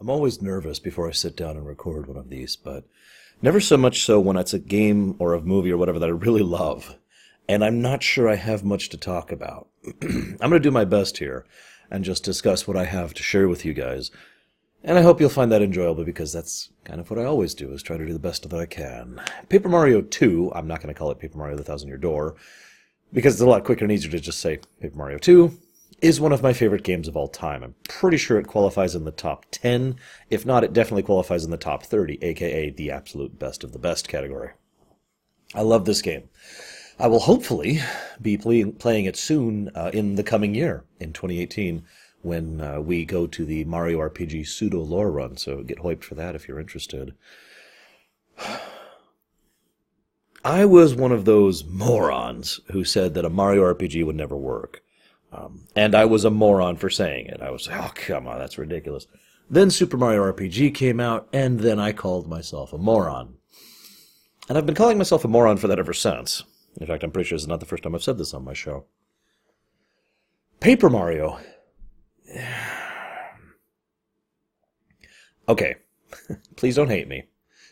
I'm always nervous before I sit down and record one of these, but never so much so when it's a game or a movie or whatever that I really love, and I'm not sure I have much to talk about. I'm going to do my best here and just discuss what I have to share with you guys, and I hope you'll find that enjoyable because that's kind of what I always do, is try to do the best that I can. Paper Mario 2, I'm not going to call it Paper Mario the Thousand Year Door, because it's a lot quicker and easier to just say Paper Mario 2, is one of my favorite games of all time. I'm pretty sure it qualifies in the top 10. If not, it definitely qualifies in the top 30, aka the absolute best of the best category. I love this game. I will hopefully be playing it soon in the coming year, in 2018, when we go to the Mario RPG pseudo-lore run, so get hyped for that if you're interested. I was one of those morons who said that a Mario RPG would never work. And I was a moron for saying it. I was like, oh, come on, that's ridiculous. Then Super Mario RPG came out, and then I called myself a moron. And I've been calling myself a moron for that ever since. In fact, I'm pretty sure this is not the first time I've said this on my show. Paper Mario. Okay, please don't hate me.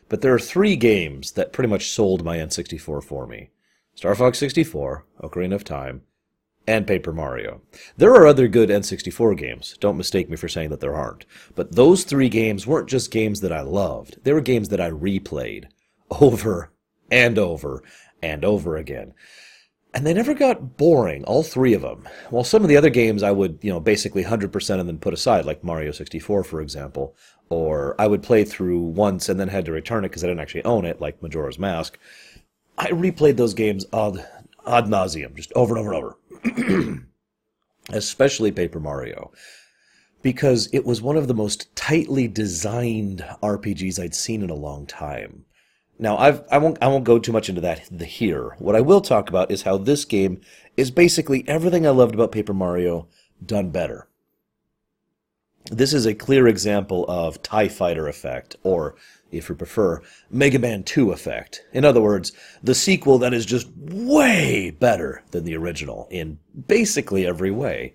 But there are three games that pretty much sold my N64 for me. Star Fox 64, Ocarina of Time, and Paper Mario. There are other good N64 games. Don't mistake me for saying that there aren't. But those three games weren't just games that I loved. They were games that I replayed over and over and over again. And they never got boring, all three of them. While some of the other games I would, basically 100% and then put aside, like Mario 64, for example, or I would play through once and then had to return it because I didn't actually own it, like Majora's Mask. I replayed those games ad nauseum, just over and over and over. Especially Paper Mario, because it was one of the most tightly designed RPGs I'd seen in a long time. Now, I won't go too much into that here. What I will talk about is how this game is basically everything I loved about Paper Mario done better. This is a clear example of TIE Fighter effect, or, if you prefer, Mega Man 2 effect. In other words, the sequel that is just way better than the original in basically every way.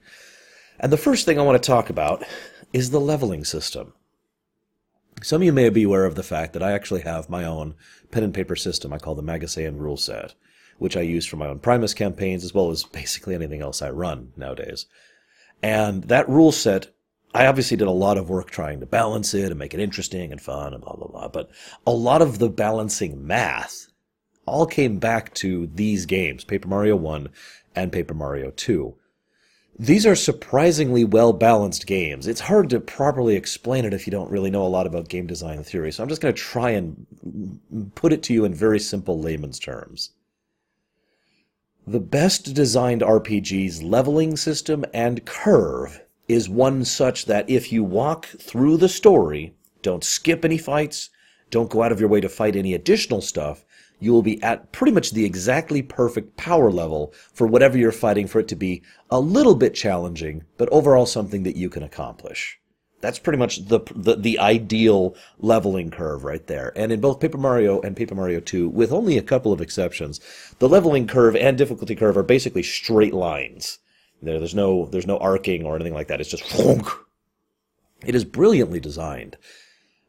And the first thing I want to talk about is the leveling system. Some of you may be aware of the fact that I actually have my own pen and paper system I call the Magasean rule set, which I use for my own Primus campaigns as well as basically anything else I run nowadays. And that rule set, I obviously did a lot of work trying to balance it and make it interesting and fun and blah, blah, blah, but a lot of the balancing math all came back to these games, Paper Mario 1 and Paper Mario 2. These are surprisingly well-balanced games. It's hard to properly explain it if you don't really know a lot about game design theory, so I'm just going to try and put it to you in very simple layman's terms. The best-designed RPG's leveling system and curve is one such that if you walk through the story, don't skip any fights, don't go out of your way to fight any additional stuff, you will be at pretty much the exactly perfect power level for whatever you're fighting for it to be a little bit challenging, but overall something that you can accomplish. That's pretty much the ideal leveling curve right there. And in both Paper Mario and Paper Mario 2, with only a couple of exceptions, the leveling curve and difficulty curve are basically straight lines. There's no arcing or anything like that. It's just whonk. It is brilliantly designed.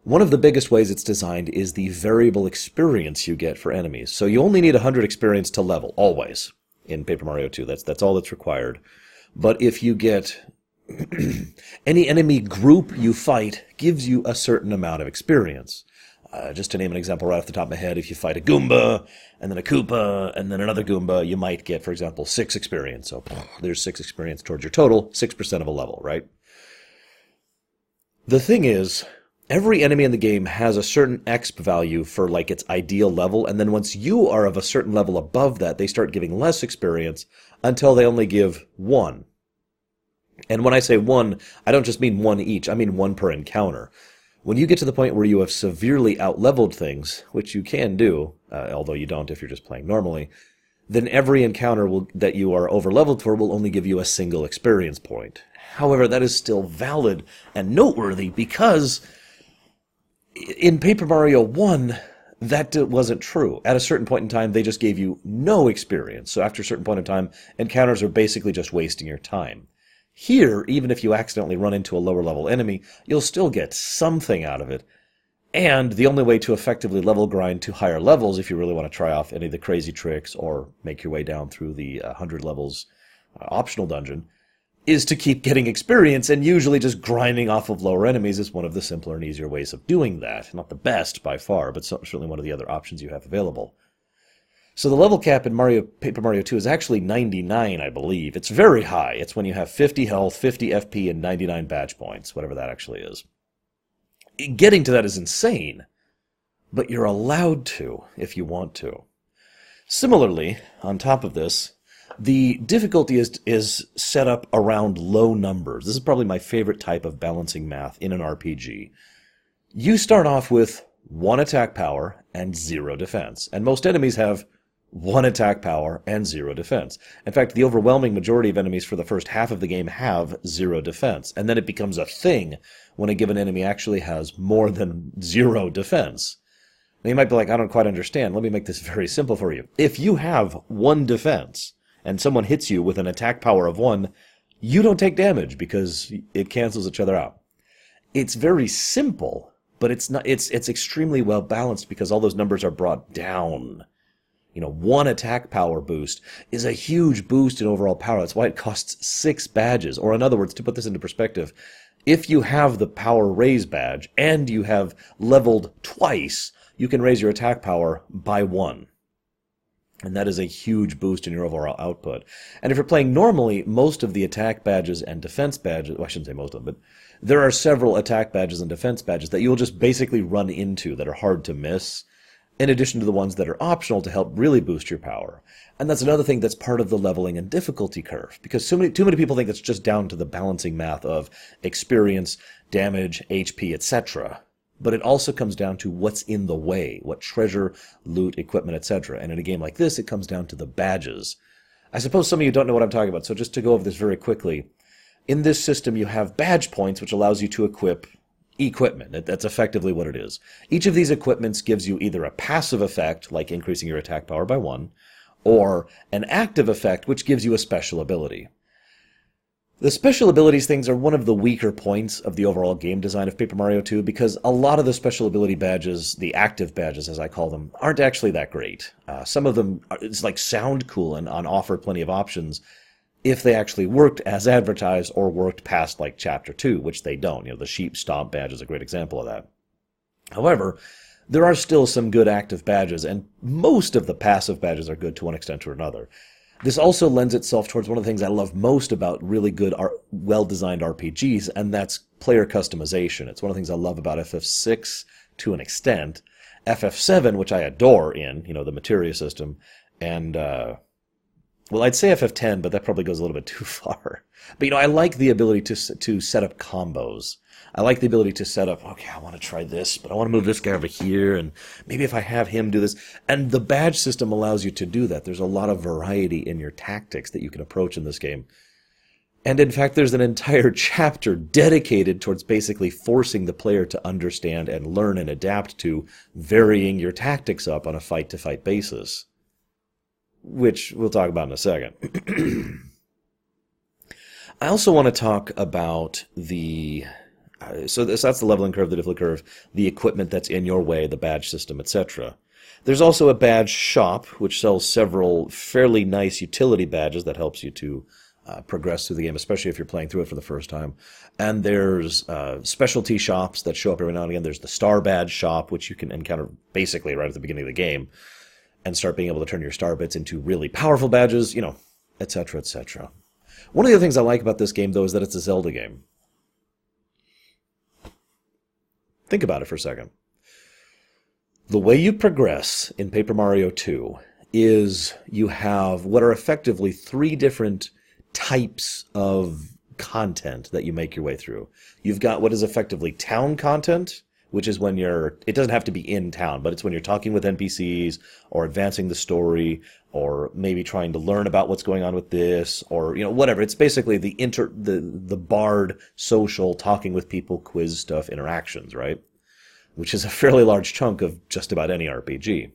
One of the biggest ways it's designed is the variable experience you get for enemies. So you only need 100 experience to level, always, in Paper Mario 2. That's all that's required. But if you get any enemy group you fight gives you a certain amount of experience. Just to name an example right off the top of my head, if you fight a Goomba, and then a Koopa, and then another Goomba, you might get, for example, 6 experience. So there's 6 experience towards your total, 6% of a level, right? The thing is, every enemy in the game has a certain exp value for, like, its ideal level, and then once you are of a certain level above that, they start giving less experience until they only give 1. And when I say 1, I don't just mean 1 each, I mean 1 per encounter. When you get to the point where you have severely out-leveled things, which you can do, although you don't if you're just playing normally, then every encounter that you are over-leveled for will only give you a single experience point. However, that is still valid and noteworthy because in Paper Mario 1, that wasn't true. At a certain point in time, they just gave you no experience. So after a certain point in time, encounters are basically just wasting your time. Here, even if you accidentally run into a lower-level enemy, you'll still get something out of it. And the only way to effectively level grind to higher levels, if you really want to try off any of the crazy tricks or make your way down through the 100 levels optional dungeon, is to keep getting experience, and usually just grinding off of lower enemies is one of the simpler and easier ways of doing that. Not the best, by far, but certainly one of the other options you have available. So the level cap in Paper Mario 2 is actually 99, I believe. It's very high. It's when you have 50 health, 50 FP, and 99 badge points, whatever that actually is. Getting to that is insane, but you're allowed to if you want to. Similarly, on top of this, the difficulty is set up around low numbers. This is probably my favorite type of balancing math in an RPG. You start off with 1 attack power and 0 defense, and most enemies have 1 attack power and 0 defense. In fact, the overwhelming majority of enemies for the first half of the game have 0 defense, and then it becomes a thing when a given enemy actually has more than 0 defense. Now you might be like, I don't quite understand. Let me make this very simple for you. If you have 1 defense and someone hits you with an attack power of 1, you don't take damage because it cancels each other out. It's very simple, but it's extremely well balanced because all those numbers are brought down. You know, 1 attack power boost is a huge boost in overall power. That's why it costs 6 badges. Or in other words, to put this into perspective, if you have the power raise badge and you have leveled twice, you can raise your attack power by 1. And that is a huge boost in your overall output. And if you're playing normally, most of the attack badges and defense badges, well, I shouldn't say most of them, but there are several attack badges and defense badges that you'll just basically run into that are hard to miss, in addition to the ones that are optional to help really boost your power. And that's another thing that's part of the leveling and difficulty curve, because too many people think it's just down to the balancing math of experience, damage, HP, etc. But it also comes down to what's in the way, what treasure, loot, equipment, etc. And in a game like this, it comes down to the badges. I suppose some of you don't know what I'm talking about, so just to go over this very quickly. In this system, you have badge points, which allows you to equip equipment. That's effectively what it is. Each of these equipments gives you either a passive effect, like increasing your attack power by 1, or an active effect, which gives you a special ability. The special abilities things are one of the weaker points of the overall game design of Paper Mario 2, because a lot of the special ability badges, the active badges as I call them, aren't actually that great. Some of them it's like sound cool and on offer plenty of options, if they actually worked as advertised or worked past like Chapter 2, which they don't. You know, the Sheep Stomp badge is a great example of that. However, there are still some good active badges, and most of the passive badges are good to one extent or another. This also lends itself towards one of the things I love most about really good, well-designed RPGs, and that's player customization. It's one of the things I love about FF6 to an extent, FF7, which I adore in, the materia system, and well, I'd say FF10, but that probably goes a little bit too far. But, I like the ability to set up combos. I like the ability to set up, okay, I want to try this, but I want to move this guy over here, and maybe if I have him do this. And the badge system allows you to do that. There's a lot of variety in your tactics that you can approach in this game. And, in fact, there's an entire chapter dedicated towards basically forcing the player to understand and learn and adapt to varying your tactics up on a fight-to-fight basis, which we'll talk about in a second. I also want to talk about the... that's the leveling curve, the difficulty curve, the equipment that's in your way, the badge system, etc. There's also a badge shop, which sells several fairly nice utility badges that helps you to progress through the game, especially if you're playing through it for the first time. And there's specialty shops that show up every now and again. There's the star badge shop, which you can encounter basically right at the beginning of the game, and start being able to turn your star bits into really powerful badges, etc., etc. One of the other things I like about this game, though, is that it's a Zelda game. Think about it for a second. The way you progress in Paper Mario 2 is you have what are effectively 3 different types of content that you make your way through. You've got what is effectively town content, which is when it doesn't have to be in town, but it's when you're talking with NPCs or advancing the story or maybe trying to learn about what's going on with this or, whatever. It's basically the barred social talking with people, quiz stuff, interactions, right? Which is a fairly large chunk of just about any RPG.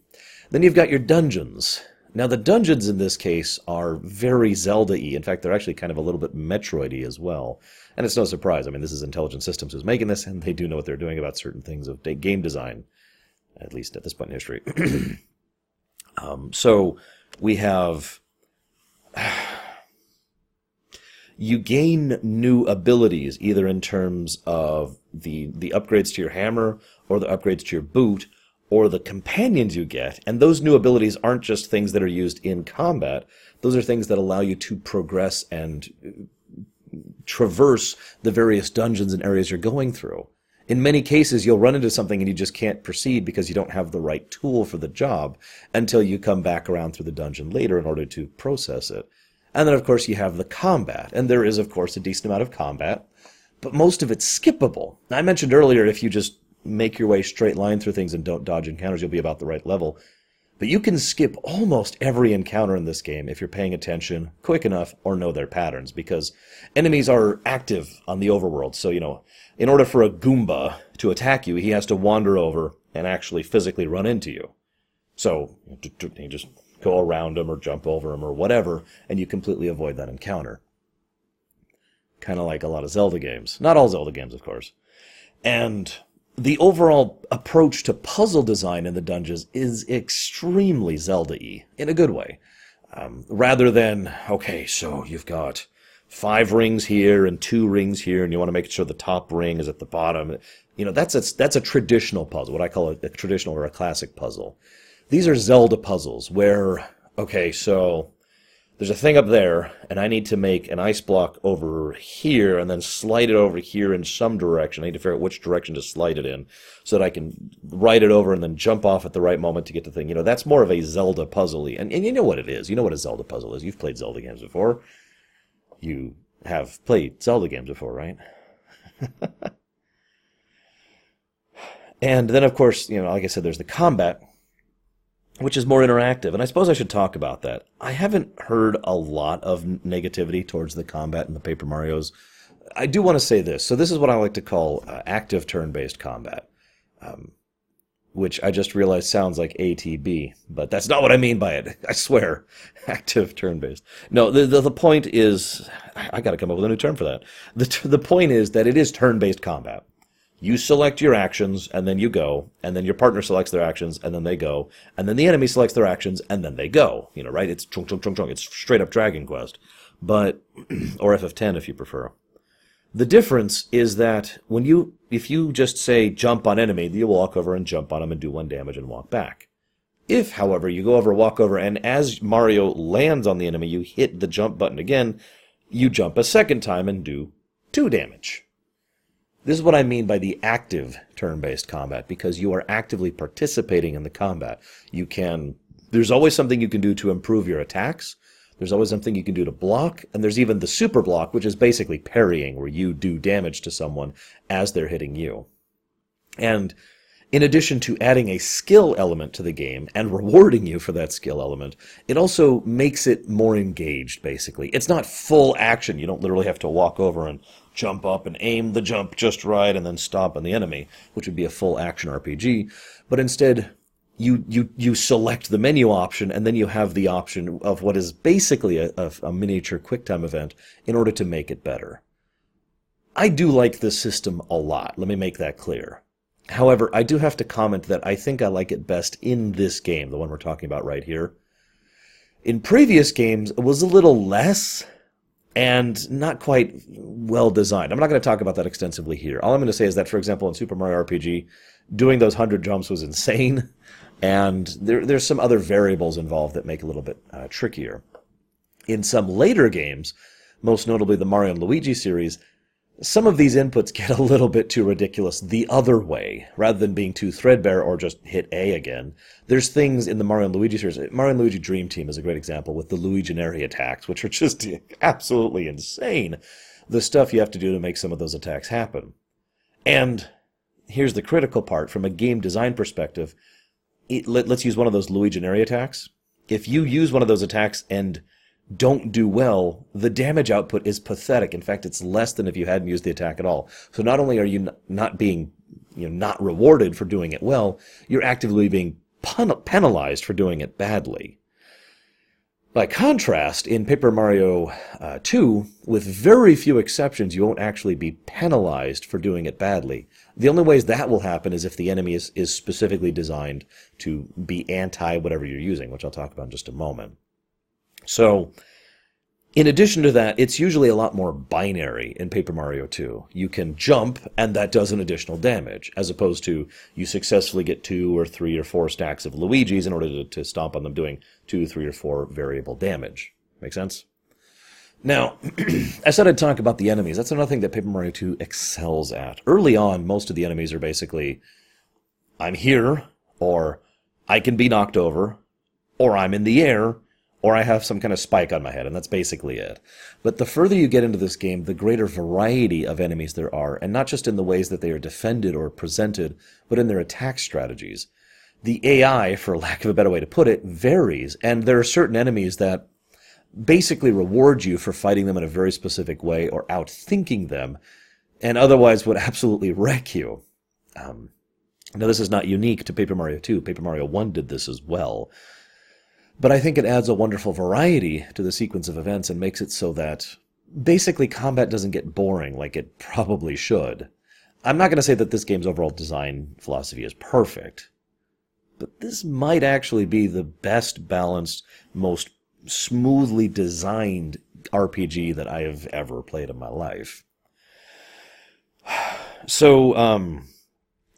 Then you've got your dungeons. Now, the dungeons in this case are very Zelda-y. In fact, they're actually kind of a little bit Metroid-y as well. And it's no surprise. I mean, this is Intelligent Systems who's making this, and they do know what they're doing about certain things of game design, at least at this point in history. So we have... You gain new abilities, either in terms of the upgrades to your hammer, or the upgrades to your boot, or the companions you get. And those new abilities aren't just things that are used in combat. Those are things that allow you to progress and traverse the various dungeons and areas you're going through. In many cases, you'll run into something and you just can't proceed because you don't have the right tool for the job until you come back around through the dungeon later in order to process it. And then, of course, you have the combat. And there is, of course, a decent amount of combat, but most of it's skippable. I mentioned earlier, if you just make your way straight line through things and don't dodge encounters, you'll be about the right level. But you can skip almost every encounter in this game if you're paying attention quick enough or know their patterns, because enemies are active on the overworld. So, you know, in order for a Goomba to attack you, he has to wander over and actually physically run into you. So, you just... go around them or jump over them or whatever, and you completely avoid that encounter. Kind of like a lot of Zelda games. Not all Zelda games, of course. And the overall approach to puzzle design in the dungeons is extremely Zelda-y, in a good way. Rather than, okay, so you've got 5 rings here and 2 rings here, and you want to make sure the top ring is at the bottom. You know, that's a traditional puzzle, what I call a traditional or a classic puzzle. These are Zelda puzzles where, okay, so there's a thing up there, and I need to make an ice block over here and then slide it over here in some direction. I need to figure out which direction to slide it in so that I can ride it over and then jump off at the right moment to get the thing. You know, that's more of a Zelda puzzle-y. And you know what it is. You know what a Zelda puzzle is. You've played Zelda games before. You have played Zelda games before, right? And then, of course, you know, like I said, there's the combat, which is more interactive, and I suppose I should talk about that. I haven't heard a lot of negativity towards the combat in the Paper Marios. I do want to say this. So this is what I like to call active turn-based combat, which I just realized sounds like ATB, but that's not what I mean by it. I swear. Active turn-based. No, the point is... I got to come up with a new term for that. The point is that it is turn-based combat. You select your actions, and then you go, and then your partner selects their actions, and then they go, and then the enemy selects their actions, and then they go. You know, right? It's chung, chung, chung, chung. It's straight-up Dragon Quest, but or FF10 if you prefer. The difference is that when you, if you just say jump on enemy, you walk over and jump on them and do 1 damage and walk back. If, however, you go over, walk over, and as Mario lands on the enemy, you hit the jump button again, you jump a second time and do 2 damage. This is what I mean by the active turn-based combat, because you are actively participating in the combat. You can, there's always something you can do to improve your attacks, there's always something you can do to block, and there's even the super block, which is basically parrying, where you do damage to someone as they're hitting you. And in addition to adding a skill element to the game and rewarding you for that skill element, it also makes it more engaged, basically. It's not full action. You don't literally have to walk over and jump up and aim the jump just right and then stomp on the enemy, which would be a full action RPG. But instead, you select the menu option, and then you have the option of what is basically a miniature QuickTime event in order to make it better. I do like this system a lot. Let me make that clear. However, I do have to comment that I think I like it best in this game, the one we're talking about right here. In previous games, it was a little less... and not quite well designed. I'm not going to talk about that extensively here. All I'm going to say is that, for example, in Super Mario RPG, doing those 100 jumps was insane, and there's some other variables involved that make it a little bit trickier. In some later games, most notably the Mario and Luigi series, some of these inputs get a little bit too ridiculous the other way. Rather than being too threadbare or just hit A again, there's things in the Mario and Luigi series. Mario and Luigi Dream Team is a great example with the Luiginary attacks, which are just absolutely insane. The stuff you have to do to make some of those attacks happen. And here's the critical part. From a game design perspective, let's use one of those Luiginary attacks. If you use one of those attacks and don't do well, the damage output is pathetic. In fact, it's less than if you hadn't used the attack at all. So not only are you not being, you know, not rewarded for doing it well, you're actively being penalized for doing it badly. By contrast, in Paper Mario 2, with very few exceptions, you won't actually be penalized for doing it badly. The only ways that will happen is if the enemy is specifically designed to be anti-whatever you're using, which I'll talk about in just a moment. So, in addition to that, it's usually a lot more binary in Paper Mario 2. You can jump, and that does an additional damage, as opposed to you successfully get 2 or 3 or 4 stacks of Luigis in order to stomp on them doing 2, 3, or 4 variable damage. Make sense? Now, I said I'd talk about the enemies. That's another thing that Paper Mario 2 excels at. Early on, most of the enemies are basically, I'm here, or I can be knocked over, or I'm in the air, or I have some kind of spike on my head, and that's basically it. But the further you get into this game, the greater variety of enemies there are, and not just in the ways that they are defended or presented, but in their attack strategies. The AI, for lack of a better way to put it, varies, and there are certain enemies that basically reward you for fighting them in a very specific way or outthinking them, and otherwise would absolutely wreck you. Now, this is not unique to Paper Mario 2. Paper Mario 1 did this as well. But I think it adds a wonderful variety to the sequence of events and makes it so that basically combat doesn't get boring like it probably should. I'm not going to say that this game's overall design philosophy is perfect, but this might actually be the best balanced, most smoothly designed RPG that I have ever played in my life. So,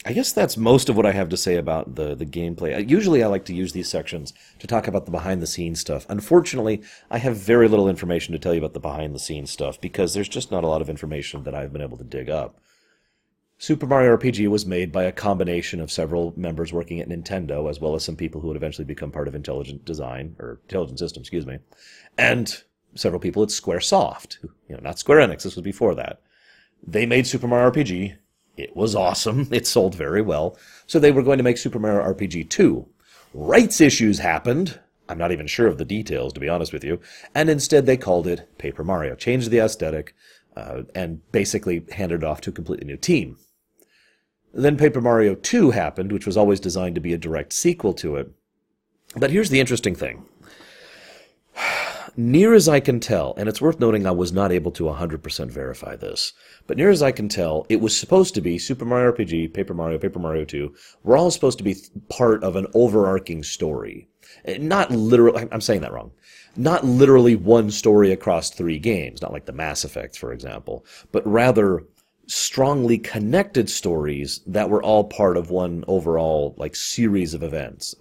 I guess that's most of what I have to say about the gameplay. Usually I like to use these sections to talk about the behind-the-scenes stuff. Unfortunately, I have very little information to tell you about the behind-the-scenes stuff because there's just not a lot of information that I've been able to dig up. Super Mario RPG was made by a combination of several members working at Nintendo, as well as some people who would eventually become part of Intelligent Systems, and several people at Squaresoft, not Square Enix, this was before that. They made Super Mario RPG. It was awesome. It sold very well. So they were going to make Super Mario RPG 2. Rights issues happened. I'm not even sure of the details, to be honest with you. And instead they called it Paper Mario. Changed the aesthetic and basically handed it off to a completely new team. Then Paper Mario 2 happened, which was always designed to be a direct sequel to it. But here's the interesting thing. Near as I can tell, and it's worth noting I was not able to 100% verify this, but near as I can tell, it was supposed to be Super Mario RPG, Paper Mario, Paper Mario 2, were all supposed to be part of an overarching story. Not literally, I'm saying that wrong. Not literally one story across 3 games, not like the Mass Effect, for example, but rather strongly connected stories that were all part of one overall, series of events.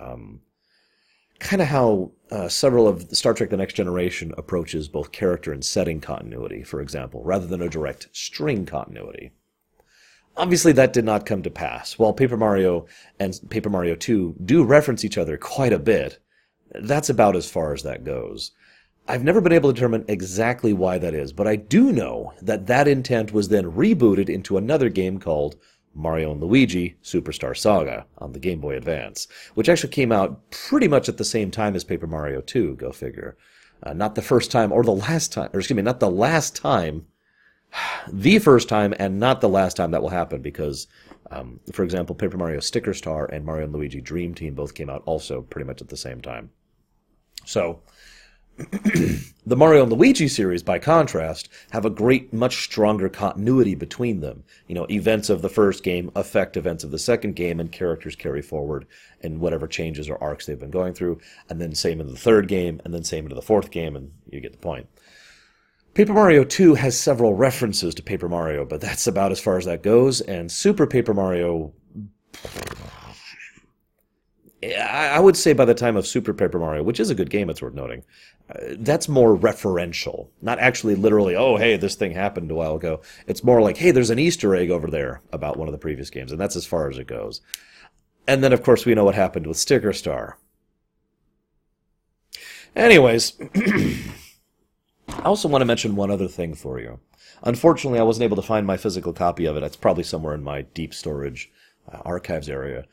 Kind of how several of Star Trek The Next Generation approaches both character and setting continuity, for example, rather than a direct string continuity. Obviously, that did not come to pass. While Paper Mario and Paper Mario 2 do reference each other quite a bit, that's about as far as that goes. I've never been able to determine exactly why that is, but I do know that that intent was then rebooted into another game called Mario and Luigi Superstar Saga on the Game Boy Advance, which actually came out pretty much at the same time as Paper Mario 2, go figure. The first time and not the last time that will happen because, for example, Paper Mario Sticker Star and Mario and Luigi Dream Team both came out also pretty much at the same time. So, the Mario and Luigi series, by contrast, have a much stronger continuity between them. Events of the first game affect events of the second game, and characters carry forward in whatever changes or arcs they've been going through, and then same into the third game, and then same into the fourth game, and you get the point. Paper Mario 2 has several references to Paper Mario, but that's about as far as that goes, and Super Paper Mario... I would say by the time of Super Paper Mario, which is a good game, it's worth noting, that's more referential. Not actually literally, oh, hey, this thing happened a while ago. It's more like, hey, there's an Easter egg over there about one of the previous games, and that's as far as it goes. And then, of course, we know what happened with Sticker Star. Anyways, I also want to mention one other thing for you. Unfortunately, I wasn't able to find my physical copy of it. It's probably somewhere in my deep storage archives area.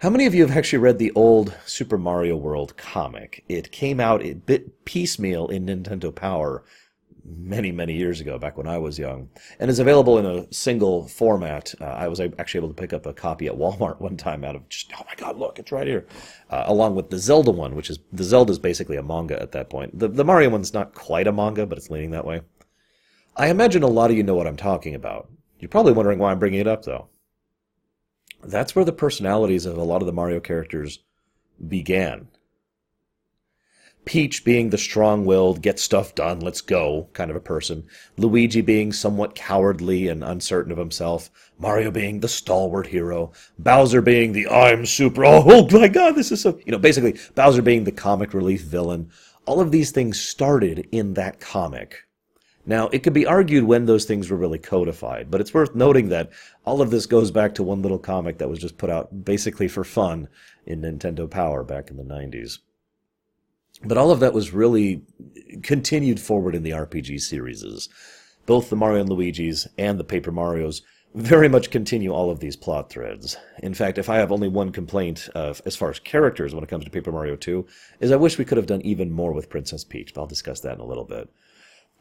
How many of you have actually read the old Super Mario World comic? It came out a bit piecemeal in Nintendo Power many, many years ago, back when I was young, and is available in a single format. I was actually able to pick up a copy at Walmart one time out of just, oh my God, look, it's right here, along with the Zelda one, which is, the Zelda is basically a manga at that point. The Mario one's not quite a manga, but it's leaning that way. I imagine a lot of you know what I'm talking about. You're probably wondering why I'm bringing it up, though. That's where the personalities of a lot of the Mario characters began. Peach being the strong-willed, get stuff done, let's go kind of a person. Luigi being somewhat cowardly and uncertain of himself. Mario being the stalwart hero. Bowser being the I'm super, oh my God, this is so... You know, basically, Bowser being the comic relief villain. All of these things started in that comic. Now, it could be argued when those things were really codified, but it's worth noting that all of this goes back to one little comic that was just put out basically for fun in Nintendo Power back in the 90s. But all of that was really continued forward in the RPG series. Both the Mario and Luigi's and the Paper Marios very much continue all of these plot threads. In fact, if I have only one complaint as far as characters when it comes to Paper Mario 2, is I wish we could have done even more with Princess Peach, but I'll discuss that in a little bit.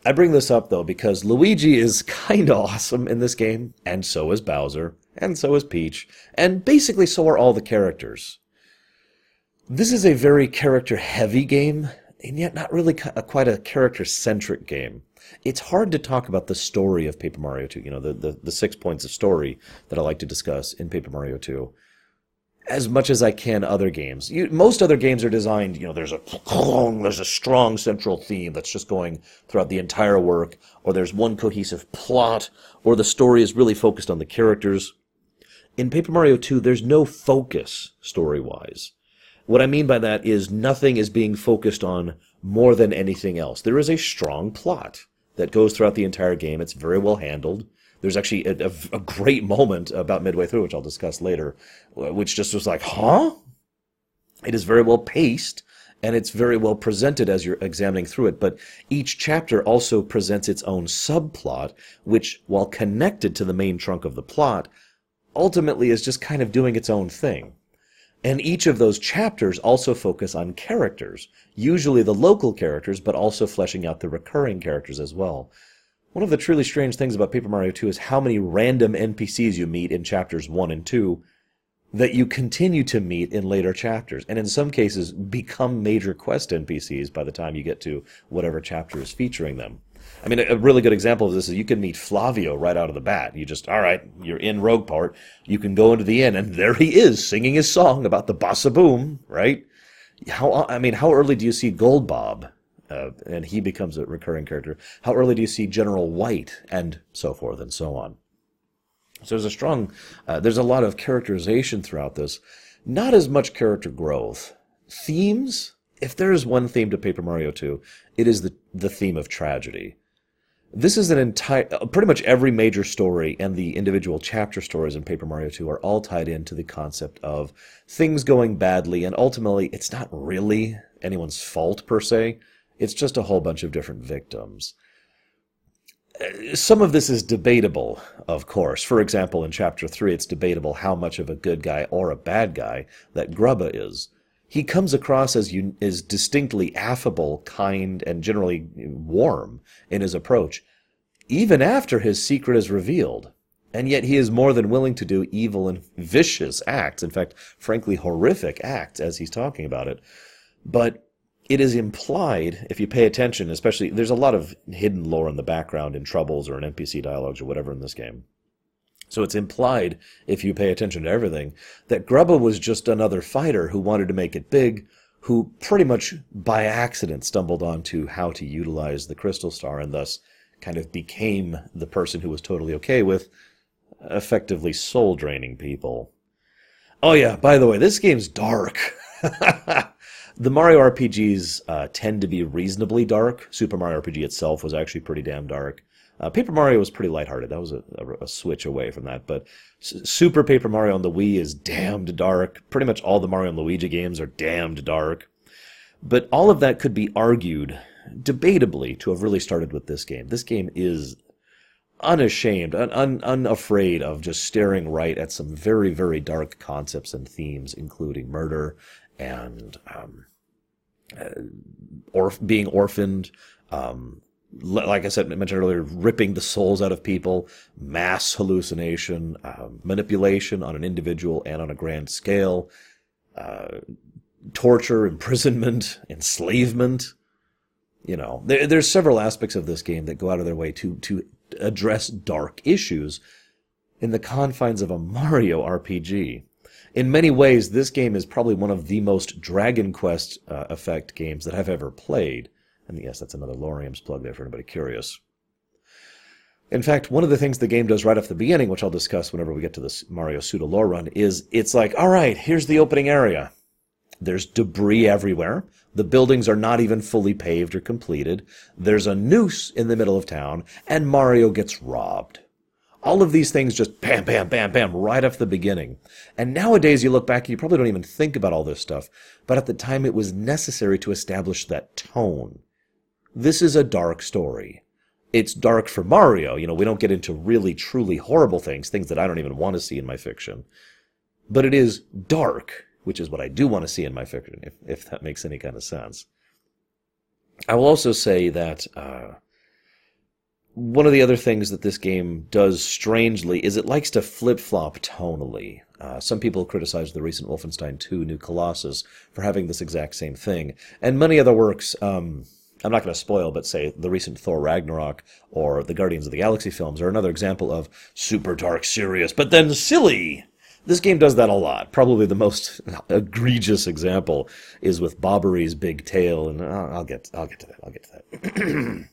I bring this up, though, because Luigi is kind of awesome in this game, and so is Bowser, and so is Peach, and basically so are all the characters. This is a very character-heavy game, and yet not really quite a character-centric game. It's hard to talk about the story of Paper Mario 2, you know, the 6 points of story that I like to discuss in Paper Mario 2. As much as I can other games. Most other games are designed, you know, there's a strong central theme that's just going throughout the entire work, or there's one cohesive plot, or the story is really focused on the characters. In Paper Mario 2, there's no focus story-wise. What I mean by that is nothing is being focused on more than anything else. There is a strong plot that goes throughout the entire game. It's very well handled. There's actually a great moment about midway through, which I'll discuss later, which just was like, huh? It is very well paced, and it's very well presented as you're examining through it, but each chapter also presents its own subplot, which, while connected to the main trunk of the plot, ultimately is just kind of doing its own thing. And each of those chapters also focus on characters, usually the local characters, but also fleshing out the recurring characters as well. One of the truly strange things about Paper Mario 2 is how many random NPCs you meet in chapters 1 and 2 that you continue to meet in later chapters, and in some cases become major quest NPCs by the time you get to whatever chapter is featuring them. I mean, a really good example of this is you can meet Flavio right out of the bat. You just, all right, you're in Rogue Port, you can go into the inn, and there he is singing his song about the Bossa Boom, right? How early do you see Gold Bob? And he becomes a recurring character. How early do you see General White, and so forth and so on? So there's there's a lot of characterization throughout this. Not as much character growth. Themes? If there is one theme to Paper Mario 2, it is the theme of tragedy. This is pretty much every major story and the individual chapter stories in Paper Mario 2 are all tied into the concept of things going badly, and ultimately it's not really anyone's fault per se. It's just a whole bunch of different victims. Some of this is debatable, of course. For example, in Chapter 3, it's debatable how much of a good guy or a bad guy that Grubba is. He comes across as distinctly affable, kind, and generally warm in his approach, even after his secret is revealed. And yet he is more than willing to do evil and vicious acts, in fact, frankly, horrific acts, as he's talking about it. But it is implied, if you pay attention, especially, there's a lot of hidden lore in the background in Troubles or in NPC dialogues or whatever in this game. So it's implied, if you pay attention to everything, that Grubba was just another fighter who wanted to make it big, who pretty much by accident stumbled onto how to utilize the Crystal Star and thus kind of became the person who was totally okay with effectively soul-draining people. Oh yeah, by the way, this game's dark. The Mario RPGs tend to be reasonably dark. Super Mario RPG itself was actually pretty damn dark. Paper Mario was pretty lighthearted. That was a switch away from that. But Super Paper Mario on the Wii is damned dark. Pretty much all the Mario and Luigi games are damned dark. But all of that could be argued, debatably, to have really started with this game. This game is unashamed, unafraid of just staring right at some very, very dark concepts and themes, including murder and being orphaned, like I said, mentioned earlier, ripping the souls out of people, mass hallucination, manipulation on an individual and on a grand scale, torture, imprisonment, enslavement. You know, there's several aspects of this game that go out of their way to address dark issues in the confines of a Mario RPG. In many ways, this game is probably one of the most Dragon Quest effect games that I've ever played. And yes, that's another Lorium's plug there for anybody curious. In fact, one of the things the game does right off the beginning, which I'll discuss whenever we get to this Mario pseudo-lore run, is it's like, all right, here's the opening area. There's debris everywhere. The buildings are not even fully paved or completed. There's a noose in the middle of town, and Mario gets robbed. All of these things just bam, bam, bam, bam, right off the beginning. And nowadays you look back and you probably don't even think about all this stuff. But at the time it was necessary to establish that tone. This is a dark story. It's dark for Mario. You know, we don't get into really, truly horrible things, things that I don't even want to see in my fiction. But it is dark, which is what I do want to see in my fiction, if that makes any kind of sense. I will also say that one of the other things that this game does strangely is it likes to flip-flop tonally. Some people criticize the recent Wolfenstein 2 New Colossus for having this exact same thing. And many other works... I'm not going to spoil, but say the recent Thor Ragnarok or the Guardians of the Galaxy films are another example of super dark, serious, but then silly. This game does that a lot. Probably the most egregious example is with Bobbery's Big Tail, and I'll get to that.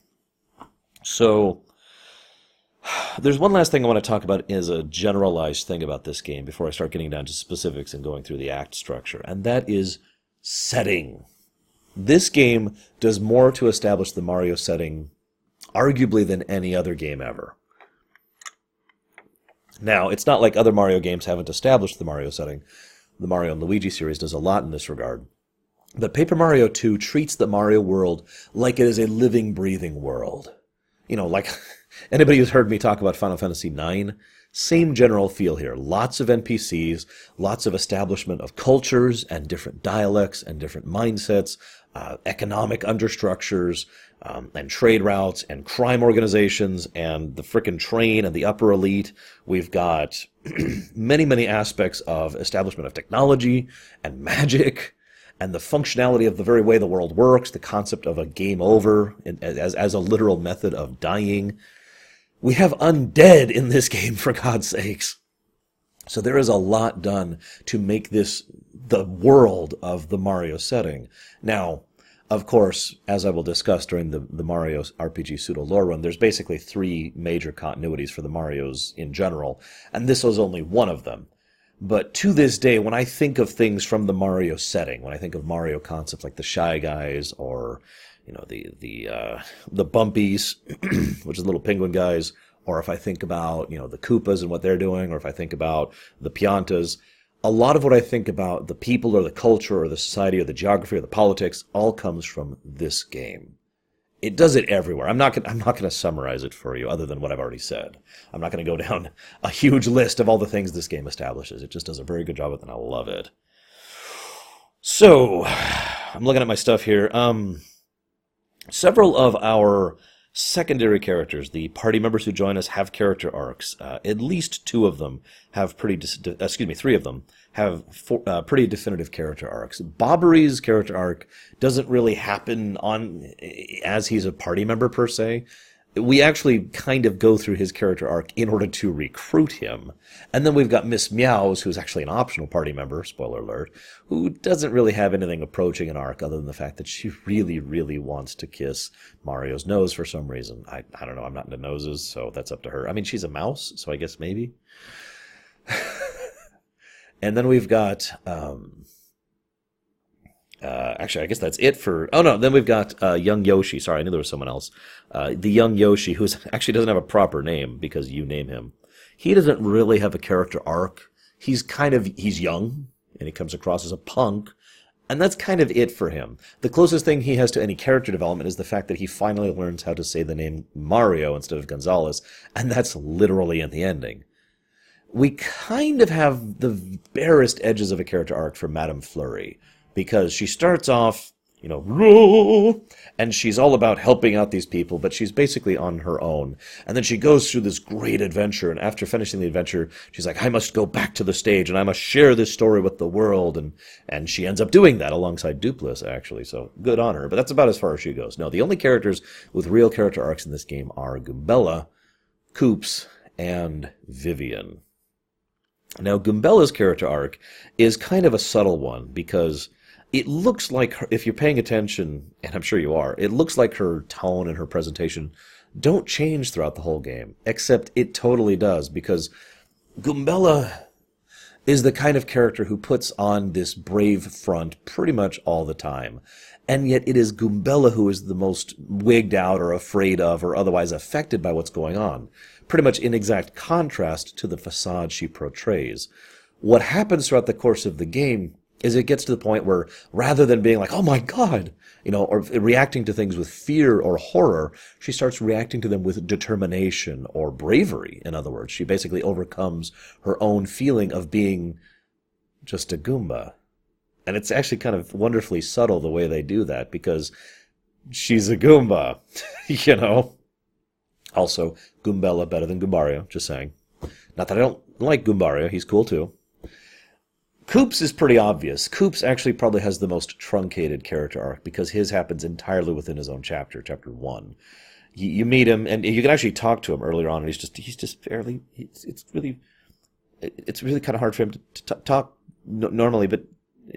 So there's one last thing I want to talk about is a generalized thing about this game before I start getting down to specifics and going through the act structure, and that is setting. This game does more to establish the Mario setting, arguably, than any other game ever. Now, it's not like other Mario games haven't established the Mario setting. The Mario and Luigi series does a lot in this regard. But Paper Mario 2 treats the Mario world like it is a living, breathing world. You know, like anybody who's heard me talk about Final Fantasy IX, same general feel here. Lots of NPCs, lots of establishment of cultures and different dialects and different mindsets, economic understructures, and trade routes and crime organizations and the frickin' train and the upper elite. We've got many, many aspects of establishment of technology and magic and the functionality of the very way the world works, the concept of a game over as a literal method of dying. We have undead in this game, for God's sakes. So there is a lot done to make this the world of the Mario setting. Now, of course, as I will discuss during the Mario RPG pseudo-lore run, there's basically three major continuities for the Marios in general, and this was only one of them. But to this day, when I think of things from the Mario setting, when I think of Mario concepts like the Shy Guys or, you know, the Bumpies, which are the little penguin guys, or if I think about, you know, the Koopas and what they're doing, or if I think about the Piantas, a lot of what I think about, the people or the culture or the society or the geography or the politics, all comes from this game. It does it everywhere. I'm not going to summarize it for you other than what I've already said. I'm not going to go down a huge list of all the things this game establishes. It just does a very good job of it, and I love it. So, I'm looking at my stuff here. Several of our secondary characters, the party members who join us, have character arcs. At least two of them have pretty... three of them have pretty definitive character arcs. Bobbery's character arc doesn't really happen on as he's a party member, per se. We actually kind of go through his character arc in order to recruit him. And then we've got Miss Meows, who's actually an optional party member, spoiler alert, who doesn't really have anything approaching an arc other than the fact that she really, really wants to kiss Mario's nose for some reason. I don't know, I'm not into noses, so that's up to her. I mean, she's a mouse, so I guess maybe. And then we've got... actually, I guess that's it for... Oh, no, then we've got Young Yoshi. Sorry, I knew there was someone else. The Young Yoshi, who actually doesn't have a proper name because you name him. He doesn't really have a character arc. He's young, and he comes across as a punk, and that's kind of it for him. The closest thing he has to any character development is the fact that he finally learns how to say the name Mario instead of Gonzalez, and that's literally in the ending. We kind of have the barest edges of a character arc for Madame Flurry, because she starts off, you know, and she's all about helping out these people, but she's basically on her own. And then she goes through this great adventure, and after finishing the adventure, she's like, I must go back to the stage, and I must share this story with the world, and she ends up doing that alongside Dupless, actually, so good on her. But that's about as far as she goes. No, the only characters with real character arcs in this game are Goombella, Koops, and Vivian. Now, Goombella's character arc is kind of a subtle one, because it looks like, her, if you're paying attention, and I'm sure you are, it looks like her tone and her presentation don't change throughout the whole game, except it totally does, because Goombella is the kind of character who puts on this brave front pretty much all the time. And yet it is Goombella who is the most wigged out or afraid of or otherwise affected by what's going on, pretty much in exact contrast to the facade she portrays. What happens throughout the course of the game is it gets to the point where, rather than being like, oh my god, you know, or reacting to things with fear or horror, she starts reacting to them with determination or bravery, in other words. She basically overcomes her own feeling of being just a Goomba. And it's actually kind of wonderfully subtle the way they do that, because she's a Goomba, you know? Also, Goombella better than Goombario, just saying. Not that I don't like Goombario, he's cool too. Koops is pretty obvious. Koops actually probably has the most truncated character arc, because his happens entirely within his own chapter, Chapter 1. You meet him, and you can actually talk to him earlier on, and he's just fairly... It's really kind of hard for him to talk normally, but...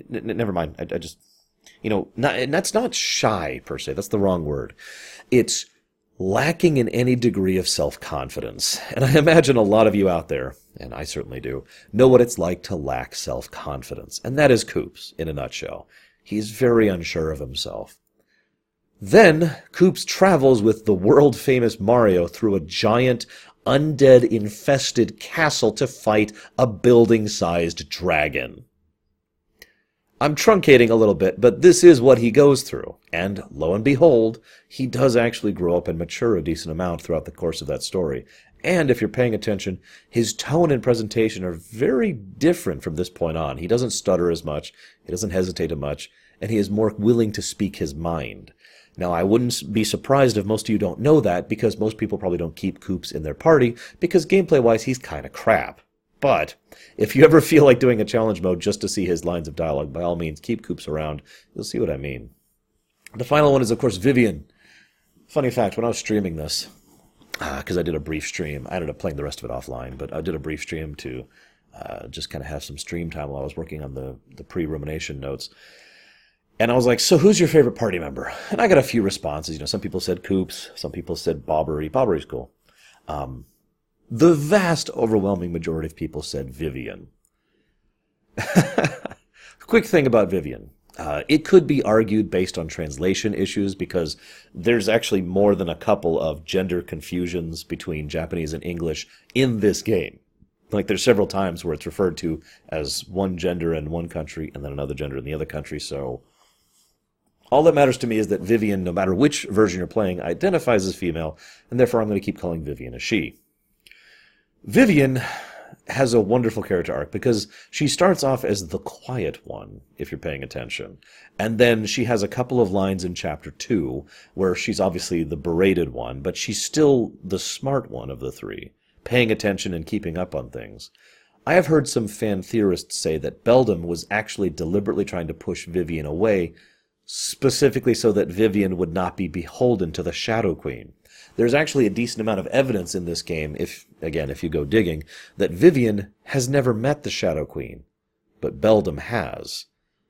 Never mind. I just, you know, not, and that's not shy per se. That's the wrong word. It's lacking in any degree of self-confidence. And I imagine a lot of you out there, and I certainly do, know what it's like to lack self-confidence. And that is Koops in a nutshell. He's very unsure of himself. Then Koops travels with the world-famous Mario through a giant, undead-infested castle to fight a building-sized dragon. I'm truncating a little bit, but this is what he goes through. And, lo and behold, he does actually grow up and mature a decent amount throughout the course of that story. And, if you're paying attention, his tone and presentation are very different from this point on. He doesn't stutter as much, he doesn't hesitate as much, and he is more willing to speak his mind. Now, I wouldn't be surprised if most of you don't know that, because most people probably don't keep Koops in their party, because gameplay-wise, he's kind of crap. But if you ever feel like doing a challenge mode just to see his lines of dialogue, by all means, keep Koops around. You'll see what I mean. The final one is, of course, Vivian. Funny fact, when I was streaming this, because I did a brief stream, I ended up playing the rest of it offline, but I did a brief stream to just kind of have some stream time while I was working on the pre-rumination notes. And I was like, so who's your favorite party member? And I got a few responses. You know, some people said Koops, some people said Bobbery. Bobbery's cool. The vast overwhelming majority of people said Vivian. Quick thing about Vivian. It could be argued based on translation issues, because there's actually more than a couple of gender confusions between Japanese and English in this game. Like, there's several times where it's referred to as one gender in one country and then another gender in the other country, so... All that matters to me is that Vivian, no matter which version you're playing, identifies as female, and therefore I'm going to keep calling Vivian a she. Vivian has a wonderful character arc, because she starts off as the quiet one, if you're paying attention. And then she has a couple of lines in Chapter 2 where she's obviously the berated one, but she's still the smart one of the three, paying attention and keeping up on things. I have heard some fan theorists say that Beldam was actually deliberately trying to push Vivian away, specifically so that Vivian would not be beholden to the Shadow Queen. There's actually a decent amount of evidence in this game, if you go digging, that Vivian has never met the Shadow Queen, but Beldam has.